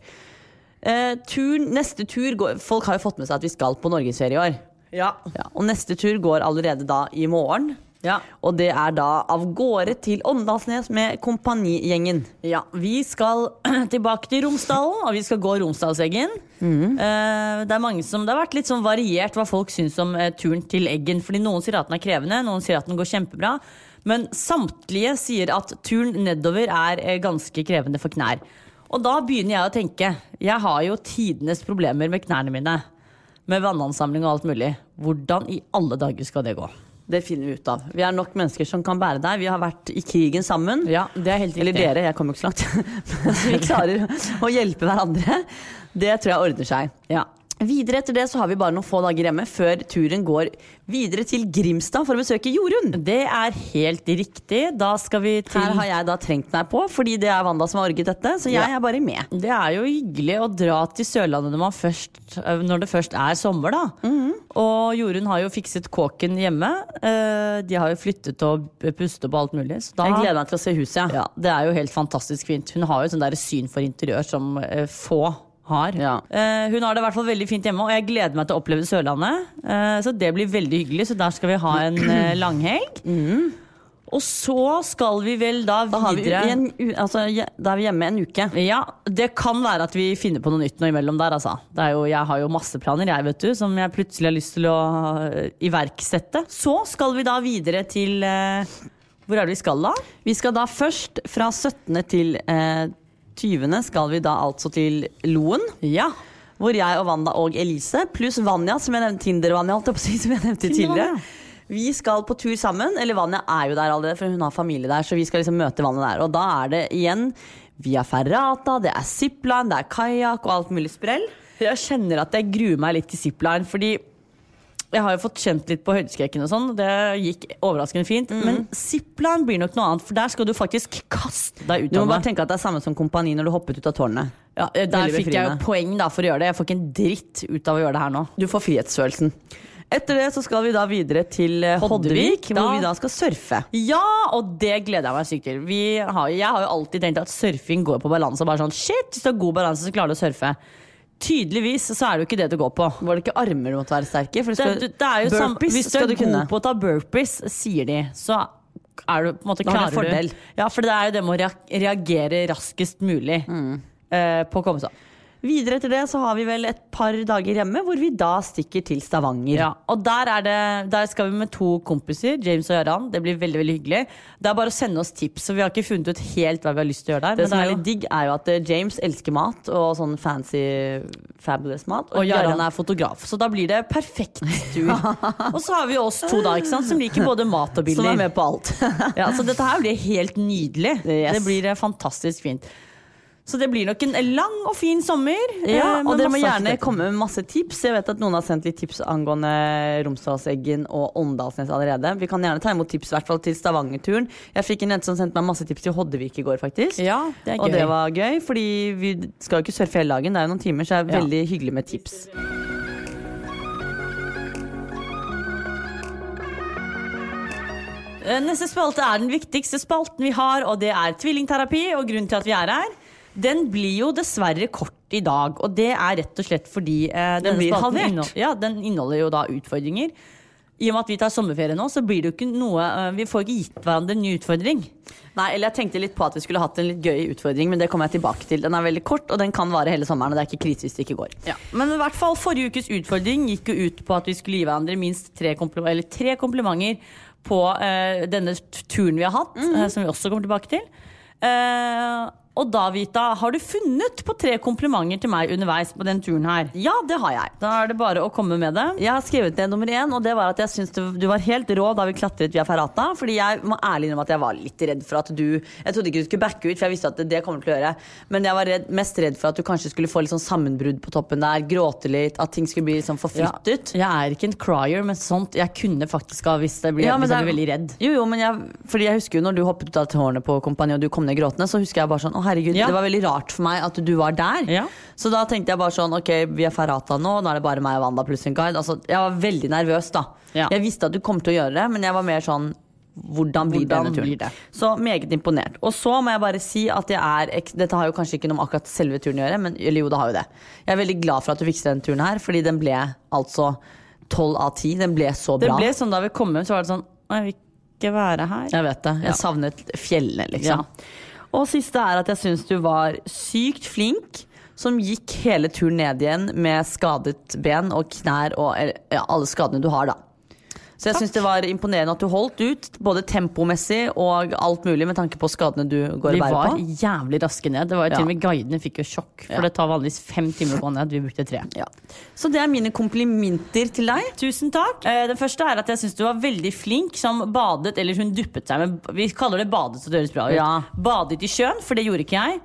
Eh, tur, neste tur går, folk har jo fått med seg at vi skal på Norgesferie i år ja. Ja, og neste tur går allerede da i morgen ja. Og det er da av gårde til Åndalsnes med kompanigjengen. Ja, vi skal tilbake til Romsdalen, og vi skal gå Romsdalseggen mm. eh, Det er mange som, det har vært litt sånn variert hva folk synes om eh, turen til Eggen. Fordi noen sier at den er krevende, noen sier at den går kjempebra. Men samtlige sier at turen nedover er eh, ganske krevende for knær. Og da begynner jeg å tenke, jeg har jo tidenes problemer med knærne mine, med vannansamling og alt mulig. Hvordan i alle dager skal det gå? Det finner vi ut av. Vi er nok mennesker som kan bære deg. Vi har vært i krigen sammen. Ja, det er helt riktig. Eller dere, jeg kommer ikke så langt. Så vi klarer å hjelpe hverandre. Det tror jeg ordner seg. Ja. Videre etter det så har vi bare noen få dager hjemme før turen går videre til Grimstad for å besøke Jorun. Det er helt riktig. Da skal vi til... Her har jeg da trengt meg på, fordi det er Vanda som har orget dette, så jeg ja. Er bare med. Det er jo hyggelig å dra til Sørlandet når, man først, når det først er sommer da. Mm-hmm. Og Jorun har jo fikset kåken hjemme. De har jo flyttet og pustet på alt mulig. Da... Jeg gleder meg til å se huset. Ja, det er jo helt fantastisk fint. Hun har jo sånn der syn for interiør som få... Har. Ja. Eh, hun har det i hvert fall veldig fint hjemme, og jeg gleder meg til å oppleve Sørlandet. Eh, så det blir veldig hyggelig, så der skal vi ha en eh, langhelg. Mm. Og så skal vi vel da videre... Da, vi en, altså, da er vi hjemme en uke. Ja, det kan være at vi finner på noe nytt nå imellom der, altså. Det er jo, jeg har jo masse planer, jeg vet du, som jeg plutselig har lyst til å uh, iverksette. Så skal vi da videre til... Uh, hvor er det vi skal da? Vi skal da først fra syttende til... Uh, tjuende skal vi da altså til Loen. Ja. Hvor jeg og Vanda og Elise, pluss Vanja, som jeg nevnte, Tinder-Vanja, alt jeg på å si, som jeg nevnte tidligere. Vi skal på tur sammen, eller Vanja er jo der allerede, for hun har familie der, så vi skal liksom møte Vanja der. Og da er det igjen Via Ferrata, det er zipline, det er kajak og alt mulig sprell. Jeg kjenner at jeg gruer meg litt til zipline, fordi jeg har jo fått kjent litt på høydeskrekken og sånn. Det gikk overraskende fint. Mm. Men zipline blir nok noe annet, for der skal du faktisk kaste deg ut. Du må bare tenke at det er samme som kompani når du hoppet ut av tårnet. Ja, der Heldig fikk jeg jo poeng da for å gjøre det. Jeg får ikke en dritt ut av å gjøre det her nå. Du får frihetsfølelsen. Etter det så skal vi da videre til Hoddevik, hvor vi da skal surfe. Ja, og det gleder jeg meg sykt til. Vi har, jeg har jo alltid tenkt at surfing går på balanse, og bare sånn, shit, hvis du har god balanse så klarer du å surfe. Tydeligvis så er det jo ikke det du går på. Var det ikke armer du måtte være sterke? For det, skal, det, det er jo burpees, samme, hvis du er god kunne. På å ta burpees, sier de, så er du på en måte klarer du. Fordel. Ja, for det er jo det med å reagere raskest mulig mm. eh, på å komme seg. Videre til det så har vi vel et par dager hjemme, hvor vi da stikker til Stavanger. Ja, og der, er det, der skal vi med to kompiser, James og Jørgen. Det blir veldig, veldig hyggelig. Det er bare å sende oss tips, så vi har ikke funnet ut helt hva vi har lyst til å gjøre der. Det som er litt digg er jo at James elsker mat, og sånn fancy, fabulous mat. Og, og Jørgen er fotograf, så da blir det perfekt tur. Og så har vi oss to da, ikke sant, som liker både mat og bilder. Som er med på alt. Ja, så dette her blir helt nydelig. Yes. Det blir fantastisk fint. Så det blir nok en lang og fin sommer. Ja, og dere må gjerne komme med masse tips. Jeg vet at noen har sendt litt tips angående Romsdalseggen og Åndalsnes allerede. Vi kan gjerne ta imot tips, i hvert fall til Stavanger-turen. Jeg fikk en jente som sendte meg masse tips til Hoddevik i går, faktisk. Ja, det er gøy. Og det var gøy, fordi vi skal jo ikke surfe hele dagen. Det er jo noen timer, så jeg er veldig ja. Hyggelig med tips. Neste spalte er den viktigste spalten vi har, og det er tvillingterapi, og grunnen til at vi er her. Den blir jo dessverre kort i dag, og det er rett og slett fordi eh, den blir halvert. Inneholder, ja, den inneholder jo da utfordringer. I og med at vi tar sommerferie nå, så blir det jo ikke noe, eh, vi får ikke gitt hverandre en ny utfordring. Nei, eller jeg tenkte litt på at vi skulle hatt en litt gøy utfordring, men det kommer jeg tilbake til. Den er veldig kort, og den kan vare hele sommeren, og det er ikke krise hvis det ikke går. Ja. Men i hvert fall forrige ukes utfordring gikk jo ut på at vi skulle gi hverandre minst tre, kompliment, eller tre komplimenter på eh, denne turen vi har hatt, mm-hmm. eh, som vi også kommer tilbake til. Eh... Og da, Vita, har du funnet på tre komplimenter til meg underveis på den turen her? Ja, det har jeg. Da er det bare å komme med det. Jeg har skrevet det nummer en, og det var at jeg synes du var helt rå da vi klatret via Ferrata, fordi jeg må ærlig innrømme at jeg var litt redd for at du, jeg trodde ikke du skulle backe ut, for jeg visste at det, det kommer til å gjøre, men jeg var redd, mest redd for at du kanskje skulle få litt sånn sammenbrudd på toppen der, gråte litt, at ting skulle bli sånn forflyttet. Ja, jeg er ikke en crier, men sånt, jeg kunne faktisk ha visst det, blir, ja, men hvis jeg blir veldig redd. Jo, jo, men jeg, fordi jeg husker jo når du hoppet ut av tårnet på kompani, og du kom ned gråtende, så husker jeg bare sånn, herregud, ja. Det var veldig rart for meg at du var der ja. Så da tenkte jeg bare sånn, ok, vi er Ferrata nå, nå er det bare meg og Vanda pluss en guide, altså jeg var veldig nervøs da ja. Jeg visste at du kom til å gjøre det, men jeg var mer sånn, hvordan blir hvordan denne turen? Blir det? Så meget imponert, og så må jeg bare si at jeg er, dette har jo kanskje ikke noe om akkurat selve turen å gjøre, men eller jo, det har jo det. Jeg er veldig glad for at du fikser denne turen her, fordi den ble altså tolv av ti, den ble så bra. Det ble sånn da vi kom hjem, så var det sånn, jeg vil ikke være her. Jeg vet det, jeg ja. Savnet fjellene liksom ja. Og siste er at jeg synes du var sykt flink, som gikk hele turen ned igjen med skadet ben og knær og ja, alle skadene du har da. Så jeg Takk. Synes det var imponerende at du holdt ut, både tempomessig og alt mulig med tanke på skadene du går og bærer på. Vi var jævlig raske ned, det var jo til og ja. Med guidene fikk jo sjokk, for ja. Det tar vanligvis fem timer å gå ned, vi brukte tre. Ja. Så det er mine komplimenter til deg. Tusen takk. Det første er at jeg synes du var veldig flink som badet, eller hun duppet seg, men vi kaller det badet så det høres bra ut. Ja. Badet i sjøen, for det gjorde ikke jeg.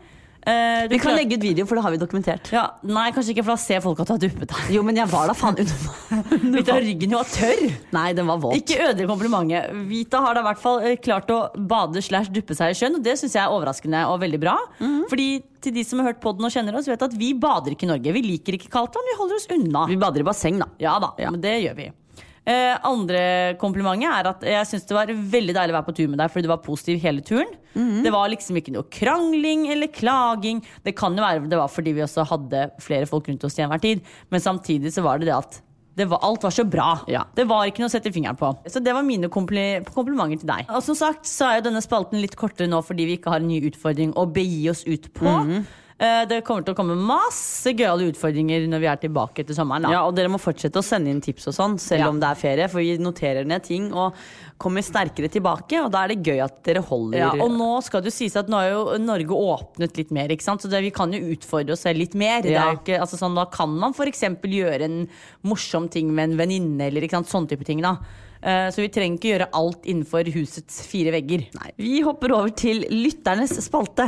Uh, vi kan klart... legge ut video, for det har vi dokumentert ja, nei, kanskje ikke, for da ser folk at du har duppet deg. Jo, men jeg var da faen Vita, ryggen jo var tørr. Nei, den var våt. Ikke ødelig komplimentet. Vita har da i hvert fall klart å bade slash duppe seg i sjøen, og det synes jeg er overraskende og veldig bra, mm-hmm. Fordi til de som har hørt podden og kjenner oss, vet at vi bader ikke i Norge. Vi liker ikke kaldt vann, vi holder oss unna. Vi bader i basseng da. Ja da, ja. Men det gjør vi. Eh, andre komplimentet er at jeg synes det var veldig deilig å være på tur med deg, fordi du var positiv hele turen, mm-hmm. Det var liksom ikke noe krangling eller klaging. Det kan jo være det var fordi vi også hadde flere folk rundt oss til enhver tid, men samtidig så var det det at det var, alt var så bra ja. Det var ikke noe å sette fingeren på. Så det var mine kompli- komplimenter til deg. Og som sagt så er jo denne spalten litt kortere nå, fordi vi ikke har en ny utfordring å begi oss ut på, mm-hmm. Det kommer til å komme masse gøyale utfordringer når vi er tilbake til sommeren da. Ja, og dere må fortsette å sende inn tips og sånn, selv ja. Om det er ferie, for vi noterer ned ting og kommer sterkere tilbake, og da er det gøy at dere holder. Ja, og nå skal det jo sies at nå er jo Norge åpnet litt mer, ikke sant? Så det, vi kan jo utfordre oss selv litt mer. Ja. Det er jo ikke, altså sånn, da kan man for eksempel gjøre en morsom ting med en venninne, eller ikke sant? Sånn type ting da. Så vi trenger ikke gjøre alt innenfor husets fire vegger. Nei. Vi hopper over til lytternes spalte.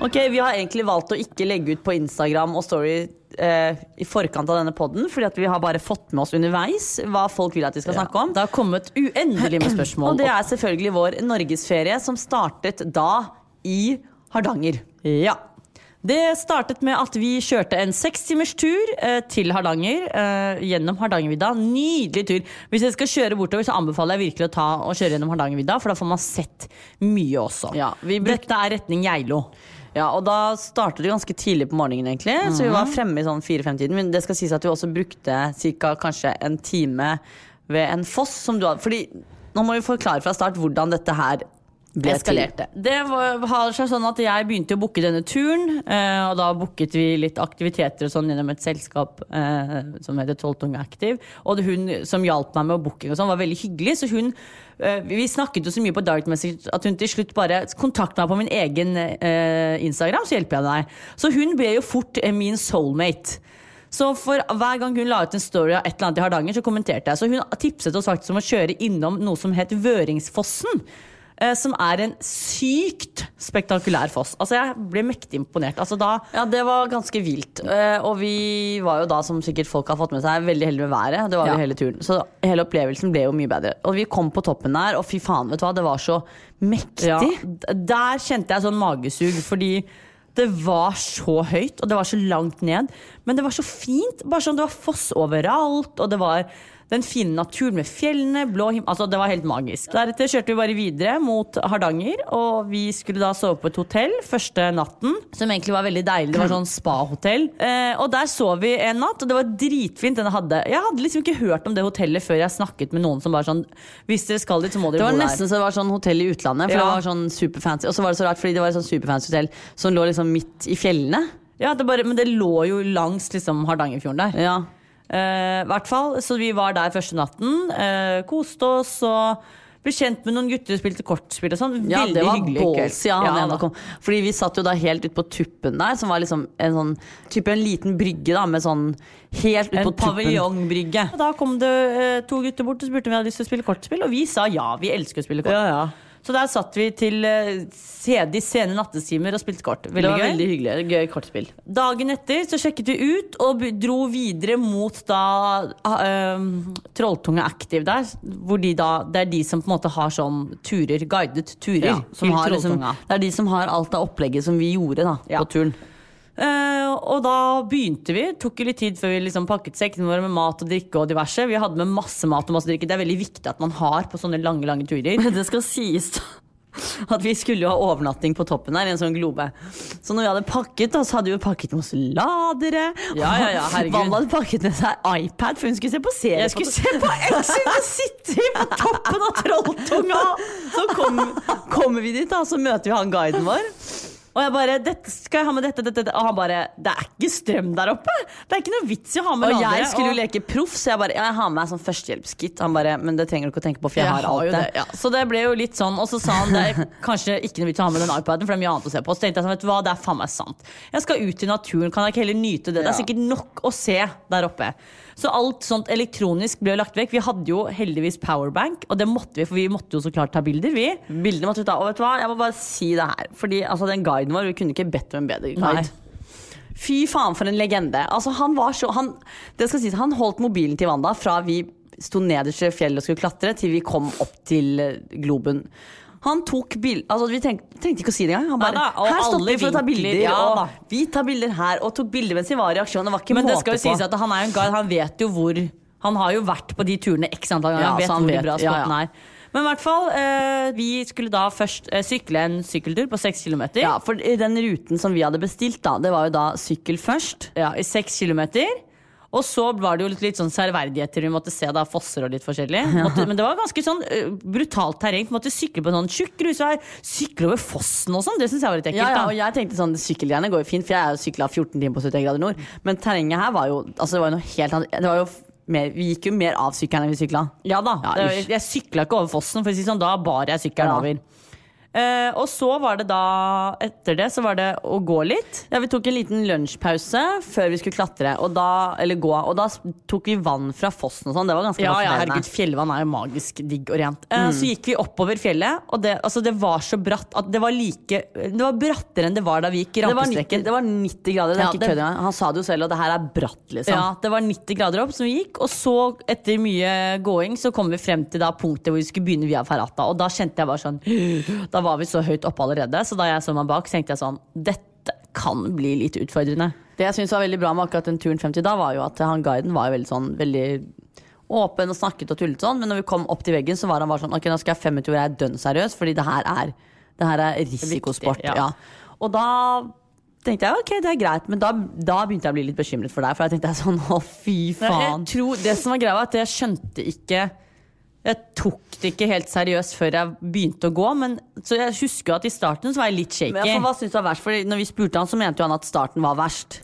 Ok, vi har egentlig valgt å ikke legge ut på Instagram og story eh, i forkant av denne podden, fordi at vi har bare fått med oss underveis hva folk vil at vi skal ja. Snakke om. Det har kommet uendelig med spørsmål. Og det er selvfølgelig vår Norgesferie som startet da i Hardanger. Ja. Det startet med at vi kjørte en seks timers tur eh, til Hardanger, eh, gjennom Hardangeridda. Nydelig tur. Hvis jeg skal kjøre bortover, så anbefaler jeg virkelig å ta og kjøre gjennom Hardangeridda, for da får man sett mye også. Ja, vi brukte... Dette er retning Geilo. Ja, og da startet det ganske tidlig på morgenen egentlig, mm-hmm. Så vi var fremme i sånn fire-fem-tiden. Men det skal sies at vi også brukte cirka kanskje en time ved en foss som du hadde. Fordi nå må vi forklare fra start hvordan dette her ble eskalerte. Det var, har seg sånn at jeg begynte å booke denne turen, eh, og da booket vi litt aktiviteter og sånn gjennom et selskap eh, som heter Toltung Aktiv. Og hun som hjalp meg med å booke og sånn var veldig hyggelig, så hun vi snakket jo så mye på direct message at hun til slutt bare kontaktet meg på min egen eh, Instagram, så hjelper jeg deg. Så hun ble jo fort eh, min soulmate. Så for hver gang hun la ut en story av et eller annet i Hardanger, så kommenterte jeg. Så hun tipset oss faktisk om å kjøre innom noe som heter Vøringsfossen, eh, som er en sykt spektakulær foss. Altså jeg ble mektig imponert. Altså da, ja, det var ganske vilt. Eh, og vi var jo da, som sikkert folk har fått med seg, veldig heldige med været. Det var jo ja. Hele turen. Så hele opplevelsen ble jo mye bedre. Og vi kom på toppen der, og fy faen, vet du hva, det var så mektig. Ja. Der kjente jeg sånn magesug, fordi det var så høyt, og det var så langt ned. Men det var så fint, bare sånn, det var foss overalt, og det var den fine naturen med fjellene, blå himmel, altså det var helt magisk. Deretter kjørte vi bare videre mot Hardanger, og vi skulle da sove på et hotell første natten, som egentlig var veldig deilig, det var sånn spa-hotell. Eh, og der sov vi en natt, og det var dritfint. Den jeg hadde. Jeg hadde liksom ikke hørt om det hotellet før jeg snakket med noen som bare sånn, hvis dere skal dit, så må dere bo der. Det var nesten så det var sånn hotell i utlandet, for ja. Det var sånn superfancy, og så var det så rart, fordi det var et sånn superfancy hotell som lå liksom midt i fjellene. Ja, det bare, men det lå jo langs liksom Hardangerfjorden der. Ja. I uh, hvert fall, så vi var der første natten, uh, koste oss og ble kjent med noen gutter og spilte kortspill og sånn. Ja, veldig det var hyggelig båls, ja, han ja, ene kom. Fordi vi satt jo da helt ut på tuppen der, som var liksom en sånn type en liten brygge da, med sånn helt ut på en tuppen. En paviljongbrygge. Og da kom det eh, to gutter bort og spurte om vi hadde lyst til å spille kortspill, og vi sa ja, vi elsker å spille kortspill. Ja, ja. Så der satt vi til de sene nattestimer og spilte kort. Veldig det var gøy. Veldig hyggelig, gøy kortspill. Dagen etter så sjekket vi ut og dro videre mot da uh, Trolltunga Aktiv der, hvor de da, det er de som på en måte har sånn turer, guidet turer. Ja, som har, liksom, det er de som har alt av opplegget som vi gjorde da, ja. På turen. Uh, og da begynte vi. Tok jo litt tid før vi liksom pakket sekken vår med mat og drikke og diverse. Vi hadde med masse mat og masse drikke. Det er veldig viktig at man har på sånne lange, lange turer. Det skal sies at vi skulle jo ha overnatting på toppen her i en sånn globe. Så når vi hadde pakket da, så hadde vi jo pakket med oss ladere. Ja, ja, ja, herregud. Vanda hadde pakket med seg iPad, for hun skulle se på serie. Jeg skulle se på Exit og sitte på toppen av Trolltunga. Så kom, kommer vi dit da, så møter vi han guiden vår. Og jeg bare, dette, skal jeg ha med dette, dette, dette? Og han bare, det er ikke strøm der oppe. Det er ikke noe vits i å ha med ladere. Og jeg skulle jo leke proff, så jeg bare, jeg har med sånn førstehjelpskitt. Han bare, men det trenger du ikke å tenke på, for jeg, jeg har alt det, ja. Så det ble jo litt sånn. Og så sa han, det er kanskje ikke noe vits å ha med den iPaden, for det er mye annet å se på. Og så tenkte jeg sånn, vet du hva, det er faen meg sant. Jeg skal ut i naturen, kan jeg ikke heller nyte det? Det er sikkert nok å se der oppe. Så alt sånt elektronisk ble lagt vekk. Vi hadde jo heldigvis powerbank, og det måtte vi, for vi måtte jo så klart ta bilder, vi. Bildene måtte vi ta, og vet du hva, jeg må bare si det her. Fordi altså, den guiden vår, vi kunne ikke bedt om en bedre guide. Nei. Fy faen for en legende. Altså han var så, han, det skal sies, han holdt mobilen til Vanda fra vi stod nederst i fjellet og skulle klatre, til vi kom opp til globen. Han tok bilder, altså vi tenkte, tenkte ikke å si det engang. Han bare, ja, da, her stod vi for å ta bilder, ja, og vi tar bilder her, og tok bilder mens vi var i aksjon, det var ikke måte på. Men det skal jo sies at han er jo en guide, han vet jo hvor, han har jo vært på de turene x antall ganger, ja, han vet han hvor vet, de bra spotten ja, ja. er. Men i hvert fall, eh, vi skulle da først eh, sykle en sykkeltur på seks kilometer. Ja, for den ruten som vi hadde bestilt da, det var jo da sykkel først, ja, i seks kilometer. Og så var det jo litt, litt sånn serverdigheter. Vi måtte se da fosser og litt forskjellig måtte, men det var ganske sånn uh, brutalt terreng. Vi måtte sykle på en sånn tjukk grusvei, sykle over fossen og sånn, det synes jeg var litt ekkelt. Ja, ja, og jeg tenkte sånn, sykkelgreiene går jo fint, for jeg har syklet fjorten timer på syttien grader nord. Men terrenget her var jo, altså det var jo noe helt annet. Det var jo mer, vi gikk jo mer av sykkelen enn vi syklet. Ja da, ja, jeg, jeg syklet ikke over fossen, for å si sånn, da bar jeg sykkelen ja. over. Uh, og så var det da, etter det så var det å gå litt. Ja, vi tok en liten lunsjpause før vi skulle klatre og da, eller gå, og da tok vi vann fra fossen og sånn. Det var ganske ja, ja, herregud, fjellvann er jo magisk digg og rent. uh, mm. Så gikk vi oppover fjellet, og det, altså, det var så bratt at det var like, det var brattere enn det var da vi gikk rampestrekken. Det var nitti grader, det er ja, ikke kødde. Han sa det jo selv, og det her er bratt liksom. Ja, det var nitti grader opp som vi gikk. Og så etter mye gåing så kom vi frem til da punktet hvor vi skulle begynne via Ferrata. Og da kjente jeg bare sånn, da var vi så høyt oppe allerede, så da jeg så meg bak tenkte jeg sånn, dette kan bli litt utfordrende. Det jeg synes var veldig bra med akkurat den turen femti da, var jo at han guiden var jo veldig sånn, veldig åpen og snakket og tullet sånn, men når vi kom opp til veggen så var han bare sånn, ok, nå skal jeg fem minutter hvor jeg er dønn seriøs, fordi det her er, det her er risikosport. Viktig, ja. Ja. Og da tenkte jeg, ok, det er greit, men da, da begynte jeg å bli litt bekymret for deg, for jeg tenkte jeg sånn, å fy faen. Jeg tror det som var greia var at jeg skjønte ikke, jeg tok det ikke helt seriøst før jeg begynte å gå, men så jeg husker at i starten så var jeg litt shaky. Men for hva synes du var verst? For når vi spurte han så mente jo han at starten var verst.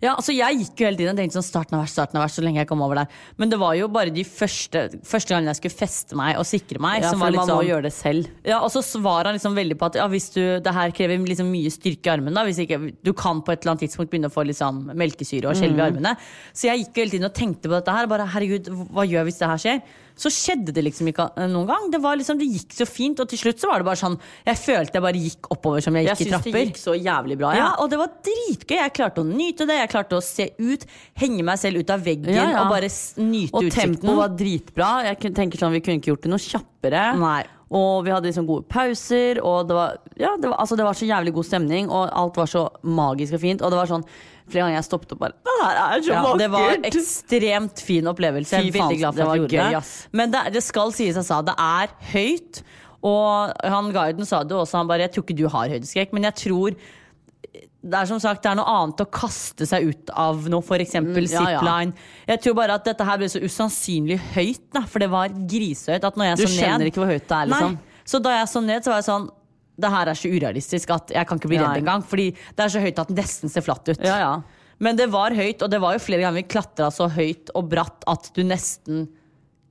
Ja, altså jeg gikk jo hele tiden og tenkte sånn, starten er verst, starten er verst, så lenge jeg kom over der. Men det var jo bare de første, første gangen jeg skulle feste meg og sikre meg. Ja, som var for man sånn, må gjøre det selv. Ja, og så var han liksom veldig på at, ja, hvis du, det her krever liksom mye styrke i armen da, hvis ikke, du kan på et eller annet tidspunkt begynne å få liksom melkesyre og skjelve i armene. Så jeg gikk jo hele tiden og tenkte på dette her, bare herregud, hva gjør jeg hvis det her skjer? Så skjedde det liksom ikke noen gang. Det var liksom, det gikk så fint, og til slutt så var det bare sånn, jeg følte jeg bare gikk oppover som jeg gikk jeg i trapper. Jeg synes det gikk så jævlig bra, ja. Ja, og det var dritgøy. Jeg klarte å nyte det, jeg klarte å se ut, henge meg selv ut av veggen, ja, ja. Og bare nyte og utsikten. Og tempo var dritbra. Jeg tenker sånn, vi kunne ikke gjort det noe kjappere. Nei. Og vi hadde liksom gode pauser, og det var, ja, det var, altså det var så jævlig god stemning, og alt var så magisk og fint, og det var sånn, flere ganger jeg stoppet opp bare, det her er så vakkert. Ja, det var ekstremt fin opplevelse, jeg er veldig glad for at jeg gjorde det. Men det, det skal sies, jeg sa, det er høyt, og han guiden sa det også, han bare, jeg tror ikke du har høydeskrekk, men jeg tror, det er som sagt, det er noe annet å kaste seg ut av noe, for eksempel mm, ja, zipline. Ja. Jeg tror bare at dette her ble så usannsynlig høyt, da, for det var grisehøyt. At når jeg du så kjenner ned, ikke hvor høyt det er, liksom. Nei, så da jeg så ned, så var jeg sånn, det her er så urealistisk at jeg kan ikke bli redd engang, fordi det er så høyt at det nesten ser flatt ut. Ja, ja. Men det var høyt, og det var jo flere ganger vi klatret så høyt og bratt at du nesten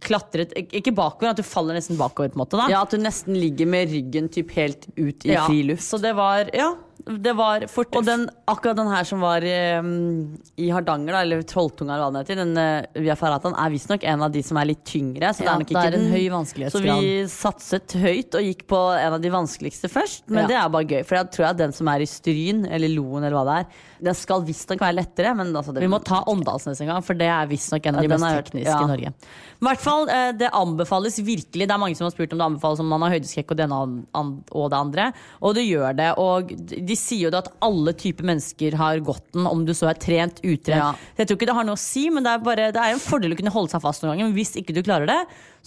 klatret, ikke bakover, at du faller nesten bakover på en måte da. Ja, at du nesten ligger med ryggen typ helt ut i ja, fri luft. Så det var, ja, det var fort. Og den, akkurat den her som var um, i Hardanger da, eller Trolltunga eller hva den heter, den uh, Via Ferrata er visst nok en av de som er litt tyngre. Så ja, det er nok ikke er en høy vanskelighetsgrad. Så vi satset høyt og gikk på en av de vanskeligste først. Men ja, det er bare gøy, for jeg tror at den som er i Stryn eller Loen eller hva det er, den skal visst nok være lettere, men altså, det, vi må ta Åndalsnes en gang, for det er visst nok en av de mest tekniske ja, i Norge. I hvert fall, det anbefales virkelig. Det er mange som har spurt om det anbefales om man har høydeskrekk og det ene og det andre, og det gjør det. Og de sier jo det at alle typer mennesker har gått den, om du så er trent, utrent ja. Jeg tror ikke det har noe å si, men det er, bare, det er en fordel å kunne holde seg fast noen ganger. Men hvis ikke du klarer det,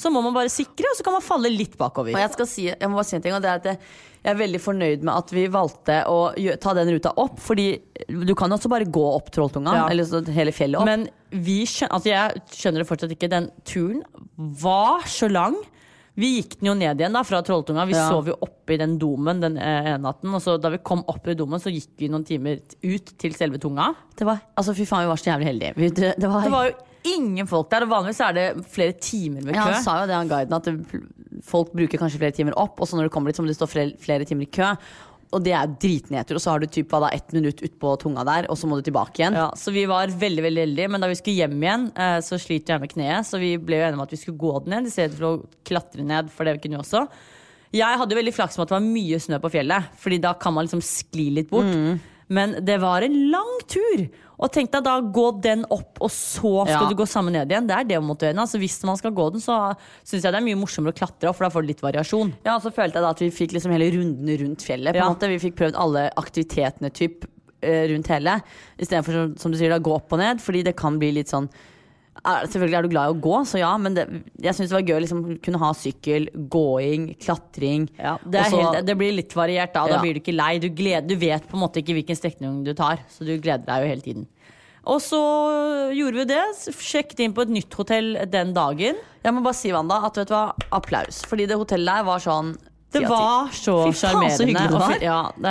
så må man bare sikre, og så kan man falle litt bakover. Jeg, skal si, jeg må bare si en ting, og det er at jeg, jeg er veldig fornøyd med at vi valgte å gjøre, ta den ruta opp, fordi du kan også bare gå opp Trolltunga, ja, eller så hele fjellet opp. Men vi skjønner, altså jeg skjønner det fortsatt ikke, den turen var så lang. Vi gikk den jo ned igjen da, fra Trolltunga. Vi ja, sov jo oppe i den domen den eh, natten, og så da vi kom opp i domen, så gikk vi noen timer ut til selve tunga. Det var, altså fy faen, vi var så jævlig heldige. Vi, det, det, var, det var jo ingen folk der, og vanligvis er det flere timer med kø. Ja, han sa jo det, han guiden, at folk bruker kanskje flere timer opp, og så når du kommer litt, så må det stå flere, flere timer i kø. Og det er dritnedtur, og så har du typ da, ett minutt ut på tunga der, og så må du tilbake igjen. Ja, så vi var veldig, veldig heldige, men da vi skulle hjem igjen, eh, så sliter jeg med kneet, så vi ble jo enige om at vi skulle gå den igjen, i stedet for å klatre ned, for det vi kunne jo også. Jeg hadde veldig flaks med at det var mye snø på fjellet, fordi da kan man liksom skli litt bort. Mm. Men det var en lang tur, og tenk deg da, gå den opp, og så skal ja, du gå sammen ned igjen. Det er det å måtte gjøre, altså hvis man skal gå den, så synes jeg det er mye morsommere å klatre opp, for da får du litt variasjon. Ja, så følte jeg da at vi fikk liksom hele runden rundt fjellet, på en ja, måte. Vi fikk prøvd alle aktivitetene typ rundt hele, i stedet for, som du sier da, gå opp og ned, fordi det kan bli litt sånn, er, selvfølgelig er du glad i å gå, så ja, men det, jeg synes det var gøy å liksom kunne ha sykkel, gåing, klatring ja, det, så, helt, det blir litt variert da, ja, da blir du ikke lei, du, gleder, du vet på en måte ikke hvilken strekning du tar, så du gleder deg jo hele tiden. Og så gjorde vi det, sjekket inn på et nytt hotell den dagen. Jeg må bare si, Vanda, at vet du hva, applaus, fordi det hotellet der var sånn. Det var så charmerende det ja, det,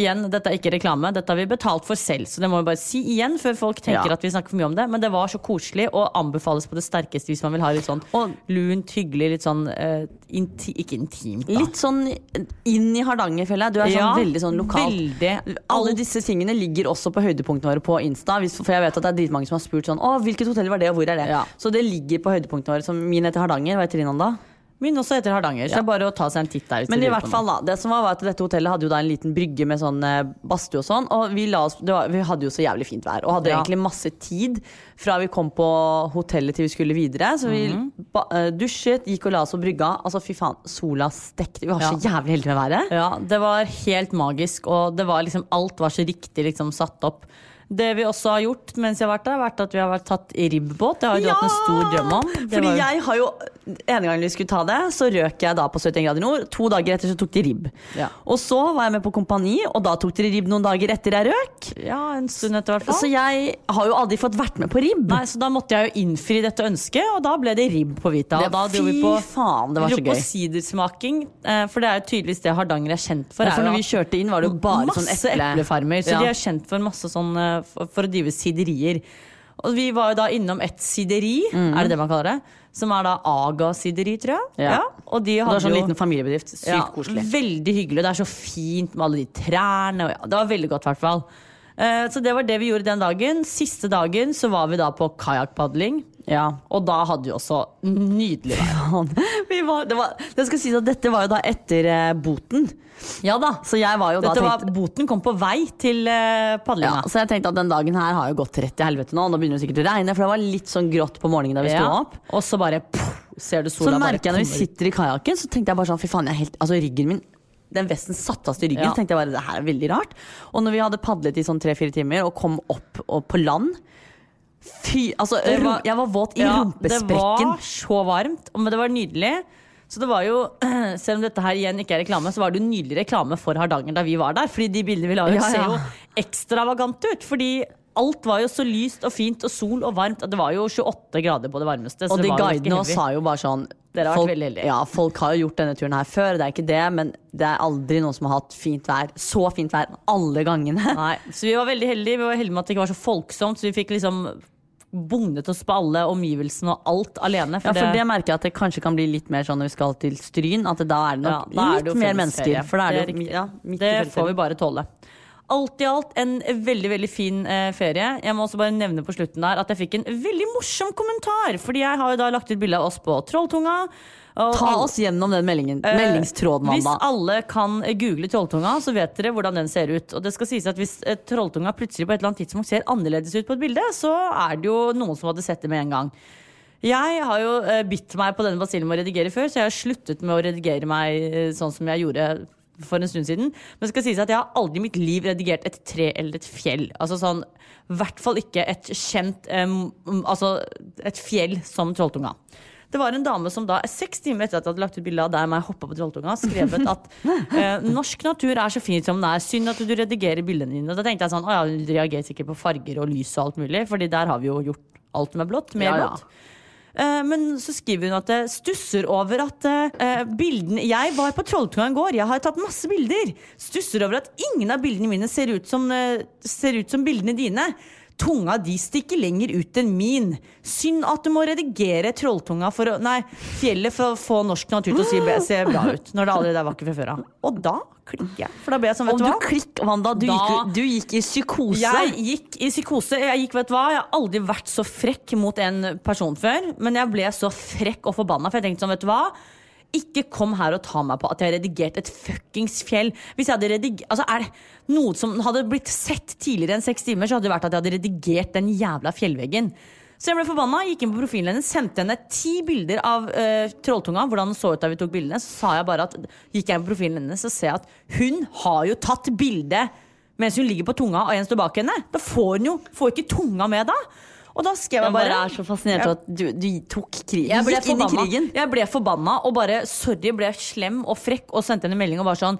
igjen, dette er ikke reklame. Dette har vi betalt for selv, så det må vi bare si igjen før folk tenker ja, at vi snakker for mye om det. Men det var så koselig og anbefales på det sterkeste hvis man vil ha litt sånn og, lunt, hyggelig, litt sånn uh, inti, ikke intimt da. Litt sånn inn i Hardangerfjellet. Du er sånn ja, veldig sånn lokal veldig. Alle disse tingene ligger også på høydepunktene våre på Insta, hvis, for jeg vet at det er dritmange som har spurt sånn, å, hvilket hotell var det og hvor er det ja. Så det ligger på høydepunktene våre som, min heter Hardanger, hva heter din da? Min også heter Hardanger, så ja, det er bare å ta seg en titt der. Men i hvert fall da, det som var, var at dette hotellet hadde jo da en liten brygge med sånn badstue og sånn, og vi, la oss, var, vi hadde jo så jævlig fint vær, og hadde ja, egentlig masse tid fra vi kom på hotellet til vi skulle videre. Så vi mm-hmm. ba, dusjet, gikk og la oss på brygga. Altså fy faen, sola stekte. Vi var ja, så jævlig heldige med været. Ja, det var helt magisk, og det var liksom, alt var så riktig liksom satt opp. Det vi også har gjort mens jeg har vært der, har vært at vi har vært tatt i ribbåt. Det har jo ja! Hatt en stor drøm om det. Fordi var... jeg har jo, en gang vi skulle ta det, så røk jeg da på syttien grader nord. To dager etter så tok de ribb ja. Og så var jeg med på kompani, og da tok de ribb noen dager etter jeg røk. Ja, en stund etter hvert fall. Så jeg har jo aldri fått vært med på ribb. Nei, så da måtte jeg jo innfri dette ønsket, og da ble det ribb på Vita. Og det, da dro vi på, faen, det var så gøy. Vi dro på sidersmaking, for det er jo tydeligvis det Hardanger er kjent for. Ja, for når vi kjørte inn var det jo bare masse sånn eple. eplefarmer. Så ja, de er kjent for masse sånn for å drive siderier. Og vi var jo da innom et sideri mm. Er det det man kaller det? Som er da Aga-sideri, tror jeg ja. Ja. Og de hadde og det var sånn jo en liten familiebedrift. Sykt ja, koselig. Veldig hyggelig, det er så fint med alle de trærne ja. Det var veldig godt i hvert fall eh, Så det var det vi gjorde den dagen. Siste dagen så var vi da på kajakpadling ja. Og da hadde vi også nydelig vi var, det, var, det skal sies at dette var jo da etter eh, boten. Ja da, så jeg var jo da var, tenkte, boten kom på vei til uh, padlinga ja, så jeg tenkte at den dagen her har jo gått rett i helvete nå. Nå begynner det sikkert å regne, for det var litt sånn grått på morgenen da vi stod ja. opp. Og så bare pff, ser du sola. Så merker jeg når vi sitter i kajaken, så tenkte jeg bare sånn, fy faen, jeg helt, altså ryggen min, den vesten satt fast i ryggen ja. Så tenkte jeg bare, det her er veldig rart. Og når vi hadde padlet i sånn tre til fire timer og kom opp og på land, fy, altså var, jeg var våt i ja, rumpesprekken. Det var så varmt, men det var nydelig. Så det var jo, selv om dette her igjen ikke er reklame, så var det jo nydelig reklame for Hardanger da vi var der, fordi de bildene vi la ut ja, ja. Ser jo ekstravagant ut, fordi alt var jo så lyst og fint og sol og varmt, og det var jo tjueåtte grader på det varmeste. Og de guidene sa jo bare sånn, folk, ja, folk har jo gjort denne turen her før, det er ikke det, men det er aldri noen som har hatt fint vær, så fint vær alle gangene. Nei, så vi var veldig heldige, vi var heldige med at det ikke var så folksomt, så vi fikk liksom bondet oss på alle omgivelsene og alt alene. For ja, for det, det merker jeg at det kanskje kan bli litt mer sånn når vi skal til Stryn, at det da er det nok ja, litt det mer mennesker, for da er det, det, ja, det får vi bare tåle. Alt i allt en väldigt väldigt fin eh, ferie. Jag måste bara nämna på slutet där att jag fick en väldigt morsom kommentar för jag har ju då lagt ut bilder av oss på Trolltunga. Och ta oss igenom den meldingen, eh, meldingstråden mamma. Hvis alla kan googla Trolltunga så vet dere hvordan den ser ut. Och det ska sägas att hvis eh, Trolltunga plötsligt på ett eller annat tidspunkt ser annerledes ut på ett bilde så är det ju någon som hade sett det med en gång. Jag har ju eh, bitt mig på den basillen med å redigere før så jag har slutat med att redigera mig eh, sånn som jag gjorde för en stund siden, men ska sägas att jag har aldrig I mitt liv redigerat ett tre eller ett fjäll. Alltså sån I vart fall inte ett känt um, alltså ett fjäll som Trolltunga. Det var en dame som då sex timmar efter att jag hade lagt ut bilder av där man hoppade på Trolltunga skrev att eh, norsk natur är så fint som den är. Synd att du redigerar bilden din. Och då tänkte jag sån, ja, du reagerar säkert på färger och ljus och allt möjligt för där har vi ju gjort allt med blått, med ja, blått. Ja. Men så skriver hun at det stusser over at eh, bilden jeg var på Trolltunga I går, jeg har tatt masse bilder stusser over at ingen av bildene mine ser ut som, ser ut som bildene dine tunga de stikker lenger ut enn min synd at du må redigere Trolltunga for å, nei, fjellet for å få norsk natur til å si, se bra ut når det allerede er vakker fra før av. Og da klikker jeg, for da ble jeg sånn, vet du hva? Du klikk, Vanda, du, da, gikk, du gikk i psykose. Jeg gikk i psykose, jeg gikk, vet du hva? Jeg har aldri vært så frekk mot en person før, men jeg ble så frekk og forbannet, for jeg tenkte sånn, vet du hva? Ikke kom her og ta meg på at jeg har redigert et fuckings fjell. Hvis jeg hadde redigert, altså er det noe som hadde blitt sett tidligere enn seks timer, så hadde det vært at jeg hadde redigert den jævla fjellveggen. Så jeg ble forbannet, gikk inn på profilen henne, sendte henne ti bilder av uh, Trolltunga, hvordan hun så ut da vi tok bildene, så sa jeg bare at, gikk jeg inn på profilen henne, så ser jeg at hun har jo tatt bildet mens hun ligger på tunga, og en står bak henne. Da får hun jo, får ikke tunga med da. Og da skrev jeg bare, jeg bare er så fascinert jeg, at du, du tok krigen. Jeg ble forbannet, jeg ble forbannet og bare, sorry, ble slem og frekk, og sendte henne en melding og var sånn,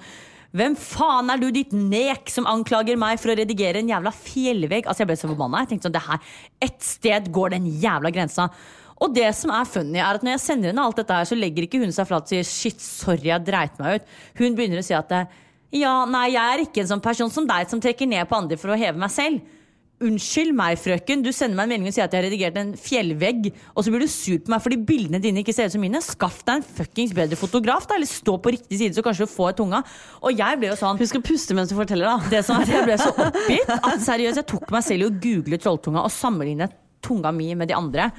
hvem faen er du ditt nek som anklager meg for å redigere en jævla fjellvegg? Altså jeg ble så forbannet, jeg tenkte sånn, det her, ett sted går den jævla grensa. Og det som er funny er at når jeg sender henne alt dette her, så legger ikke hun seg flat og sier, shit, sorry, jeg dreit meg ut. Hun begynner å si at, ja, nei, jeg er ikke en sånn person som deg som trekker ned på andre for å heve meg selv. Unnskyld meg, frøken, du sender meg en melding og sier at jeg har redigert en fjellvegg og så blir du sur på meg fordi bildene dine ikke ser ut som mine. Skaff deg en fuckings bedre fotograf da, eller stå på riktig side så kanskje du får tunga. Og jeg ble jo sånn, husk å puste mens du forteller da. Det som at jeg ble så oppgitt at seriøst, jeg tok meg selv og googlet Trolltunga og sammenlignet tunga mi med de andre.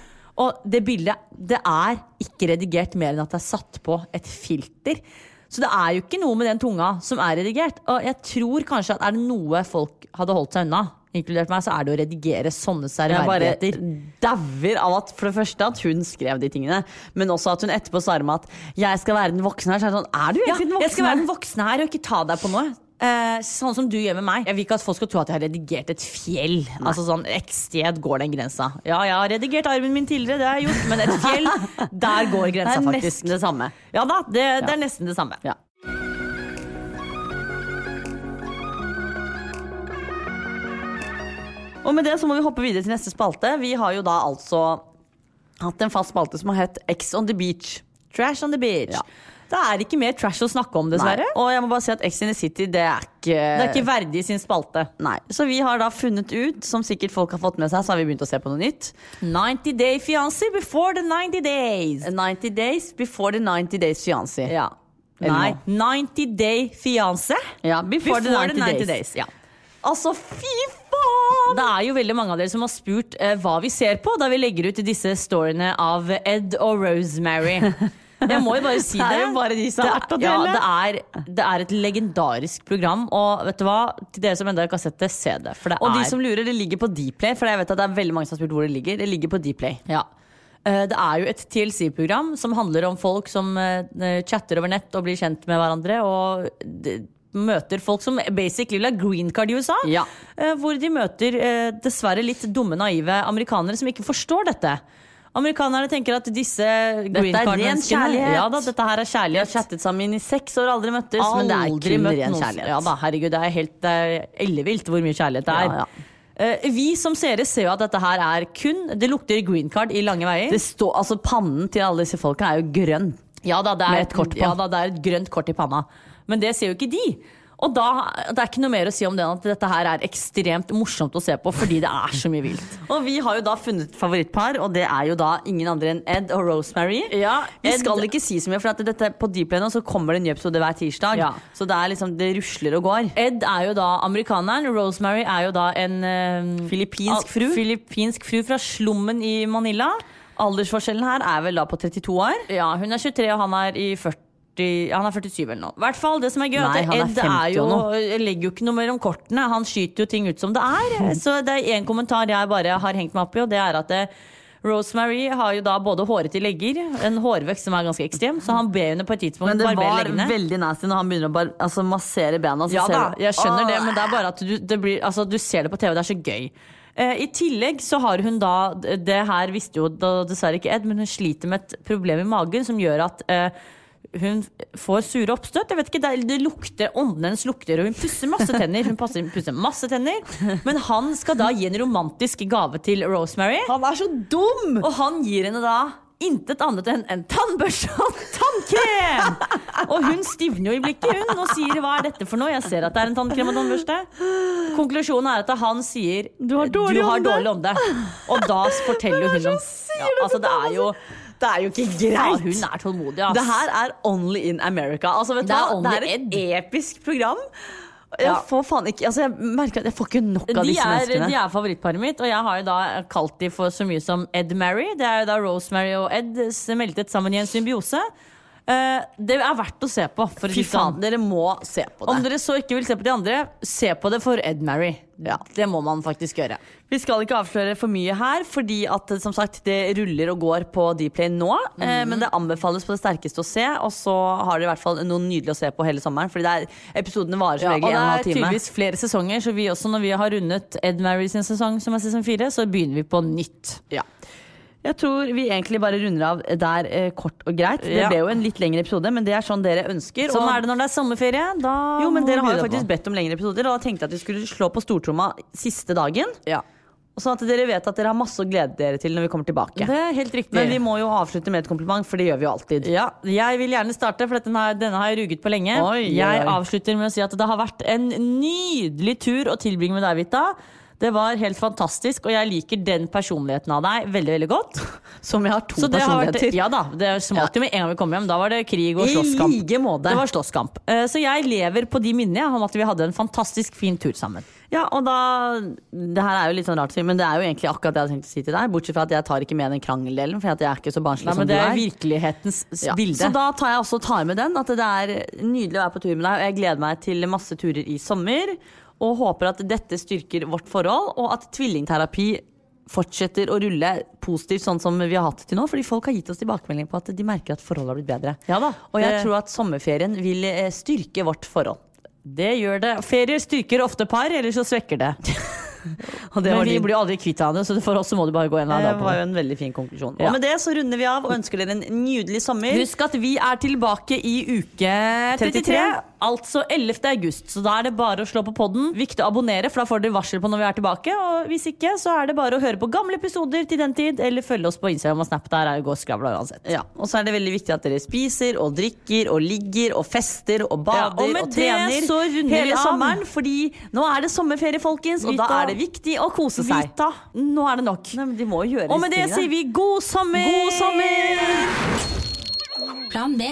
Og det bildet, det er ikke redigert mer enn at jeg har satt på et filter. Så det er jo ikke noe med den tunga som er redigert. Og jeg tror kanskje at er det noe folk hadde holdt seg unna inkludert meg, så er det å redigere sånne særverdigheter. Jeg bare daver av at, for det første, at hun skrev de tingene, men også at hun etterpå sa med at jeg skal være den voksne her, så er det sånn, er du egentlig ja, den voksne her? Jeg skal være den voksne her og ikke ta deg på noe. Eh, sånn som du gjør med meg. Jeg vil ikke at folk skal tro at jeg har redigert et fjell. Nei. Altså sånn, et sted går den grensa. Ja, jeg har redigert armen min tidligere, det har jeg gjort, men et fjell, der går grensa faktisk. Det er nesten det samme. Ja da, det, ja. Det er nesten det samme. Ja. Og med det så må vi hoppe videre til neste spalte. Vi har jo da altså hatt en fast spalte som har hett X on the beach. Trash on the beach. Ja. Det er ikke mer trash å snakke om dessverre. Nei. Og jeg må bare si at X in the City, det er ikke... Det er ikke verdig sin spalte. Nei. Så vi har da funnet ut, som sikkert folk har fått med seg, så har vi begynt å se på noe nytt. ninety Day Fiancé before the ninety days. ninety days before the ninety days fiancé. Ja. Nei, ninety Day Fiancé. Ja, before, before the ninety, the ninety days. days. Ja. Altså, fy Det er jo veldig mange av dere som har spurt eh, hva vi ser på da vi legger ut disse storyene av Ed og Rosemary. Jeg må jo bare si det. Det er jo bare de som har vært å dele. Ja, det er, det er et legendarisk program, og vet du hva? Til dere som enda ikke har sett det, se det. For det og er... de som lurer, det ligger på DeepPlay, for jeg vet at det er veldig mange som har spurt hvor det ligger. Det ligger på DeepPlay. Ja. Det er jo et T L C-program som handler om folk som eh, chatter over nett og blir kjent med hverandre, og... Det, møter folk som basically vil ha green card I U S A ja. eh, Hvor de møter eh, dessverre litt dumme, naive amerikanere som ikke forstår dette. Amerikanerne tenker at disse green card-menneskene Dette er ren kjærlighet. Ja da, dette her er kjærlighet. De har chattet sammen I seks år, aldri møttes aldri, men det er kun ren kjærlighet. Ja da, herregud, det er helt ellevilt hvor mye kjærlighet det er ja, ja. Vi som seere ser jo at dette her er kun det lukter green card I lange veier. Det står, altså pannen til alle disse folkene er jo grønn. Ja da, det er et, ja, da, det er et grønt kort I panna. Men det ser jo ikke de. Og da, det er ikke noe mer å si om det enn at dette her er ekstremt morsomt å se på, fordi det er så mye vilt. Og vi har jo da funnet favorittpar, og det er jo da ingen andre enn Ed og Rosemary. Ja, vi Ed... skal ikke si så mye, for at dette, på DeepPlay nå så kommer det en ny episode hver tirsdag, ja. Så det er liksom, det rusler og går. Ed er jo da amerikaneren, Rosemary er jo da en um, filippinsk fru. Filippinsk fru fra slummen i Manila. Aldersforskjellen her er vel da på trettito år. Ja, hun er tjuetre og han er i førti. Han er førtisju eller noe. I hvert fall det som er gøy. Nei, er Ed er jo, legger jo ikke noe mer om kortene. Han skyter jo ting ut som det er. Så det er en kommentar jeg bare har hengt meg opp i, og det er at Rosemary har jo da både håret til legger, en hårvekst som er ganske ekstrem, så han ber henne på et tidspunkt. Men det var veldig nasty når han begynner å bar, altså, massere bena. Ja da, jeg skjønner det, men det er bare at du, det blir, altså, du ser det på T V, det er så gøy. I tillegg så har hun da, det her visste jo dessverre ikke Ed, men hun sliter med et problem i magen som gjør at hun får sure oppstøt. Jeg vet ikke, det lukter, ånden hennes lukter, og hun pusser masse tenner. Hun passer, pusser masse tenner. Men han skal da gi en romantisk gave til Rosemary. Han er så dum! Og han gir henne da intet annet enn en tannbørse og tannkrem. Og hun stivner jo i blikket, hun, og sier, hva er dette for noe? Jeg ser at det er en tannkrem og tannbørste. Konklusjonen er at han sier, du har dårlig, du har om, dårlig om det. Og da forteller hun om, ja, altså det er jo... Det er jo ikke greit. Ja, hun er tålmodig, ass. Det her er Only in America. Altså, vet du hva? Det er et episk program. Jeg får faen ikke, altså, jeg merker at jeg får ikke nok av de disse er, menneskene. De er favorittparet mitt, og jeg har jo da kalt de for så mye som Ed Mary. Det er jo da Rosemary og Ed smeltet sammen i en symbiose. Uh, det er verdt å se på. Fy faen, dere må se på det. Om dere så ikke vil se på de andre, se på det for Ed Mary. Ja, det må man faktisk gjøre. Vi skal ikke avsløre for mye her, fordi at, som sagt, det ruller og går på Dplay nå. mm. uh, Men det anbefales på det sterkeste å se. Og så har dere i hvert fall noe nydelig å se på hele sommeren, fordi det er, episodene varer som regel ja, en og halv time. Og det er tydeligvis flere sesonger, så vi også, når vi har rundet Ed Mary sin sesong, som er sesong fire, så begynner vi på nytt. Ja. Jeg tror vi egentlig bare runder av der eh, kort og greit. Det ja. Ble jo en litt lengre episode, men det er sånn dere ønsker. Sånn og... er det når det er sommerferie. Da jo, men dere har jo faktisk bedt om lengre episoder, og da tenkte jeg at vi skulle slå på stortromma siste dagen. Ja. Sånn at dere vet at dere har masse å glede dere til når vi kommer tilbake. Det er helt riktig. Men vi må jo avslutte med et kompliment, for det gjør vi jo alltid. Ja, jeg vil gjerne starte, for denne, denne har jeg ruget på lenge. Oi, jeg oi. avslutter med å si at det har vært en nydelig tur å tilbringe med deg, Vita. Det var helt fantastisk, og jeg liker den personligheten av deg veldig, veldig godt. Som jeg har to personligheter vært, ja da, det smalt jo med en gang vi kom hjem. Da var det krig og slåsskamp. I like måte. Det var slåsskamp. Så jeg lever på de minnene om at vi hadde en fantastisk fin tur sammen. Ja, og da, det her er jo litt sånn rart, men det er jo egentlig akkurat det jeg hadde tenkt å si til deg. Bortsett fra at jeg tar ikke med den krangeldelen, for jeg er ikke så barnslig Nei, som du er. Men det er virkelighetens ja. bilde. Så da tar jeg også tar med den, at det er nydelig å være på tur med deg. Og jeg gleder meg til masse turer i sommer, og håper at dette styrker vårt forhold, og at tvillingterapi fortsetter å rulle positivt sånn som vi har hatt til nå, fordi folk har gitt oss tilbakemelding på at de merker at forholdet har blitt bedre. Ja da, og jeg tror at sommerferien vil styrke vårt forhold. Det gjør det. Ferier styrker ofte par, eller så svekker det. Og det men vi din... blir aldri kvitt av det, så for oss så må du bare gå en av dag på det. Det var jo en veldig fin konklusjon. Ja. Og med det så runder vi av og ønsker dere en nydelig sommer. Husk at vi er tilbake i uke trettitre, altså ellevte august. Så da er det bare å slå på podden. Viktig å abonnere, for da får dere varsel på når vi er tilbake. Og hvis ikke, så er det bare å høre på gamle episoder til den tid, eller følge oss på Instagram og Snap. Der er jo gå og skravla uansett. Ja. Og så er det veldig viktig at dere spiser og drikker og ligger og fester og bader ja, og, og trener det, så hele sommeren, fordi nå er det sommerferie, folkens, og da er det viktig å kose seg. Vita, nå er det nok. Nei, de må gjøre og med det sier vi god sommer! God sommer! Plan B.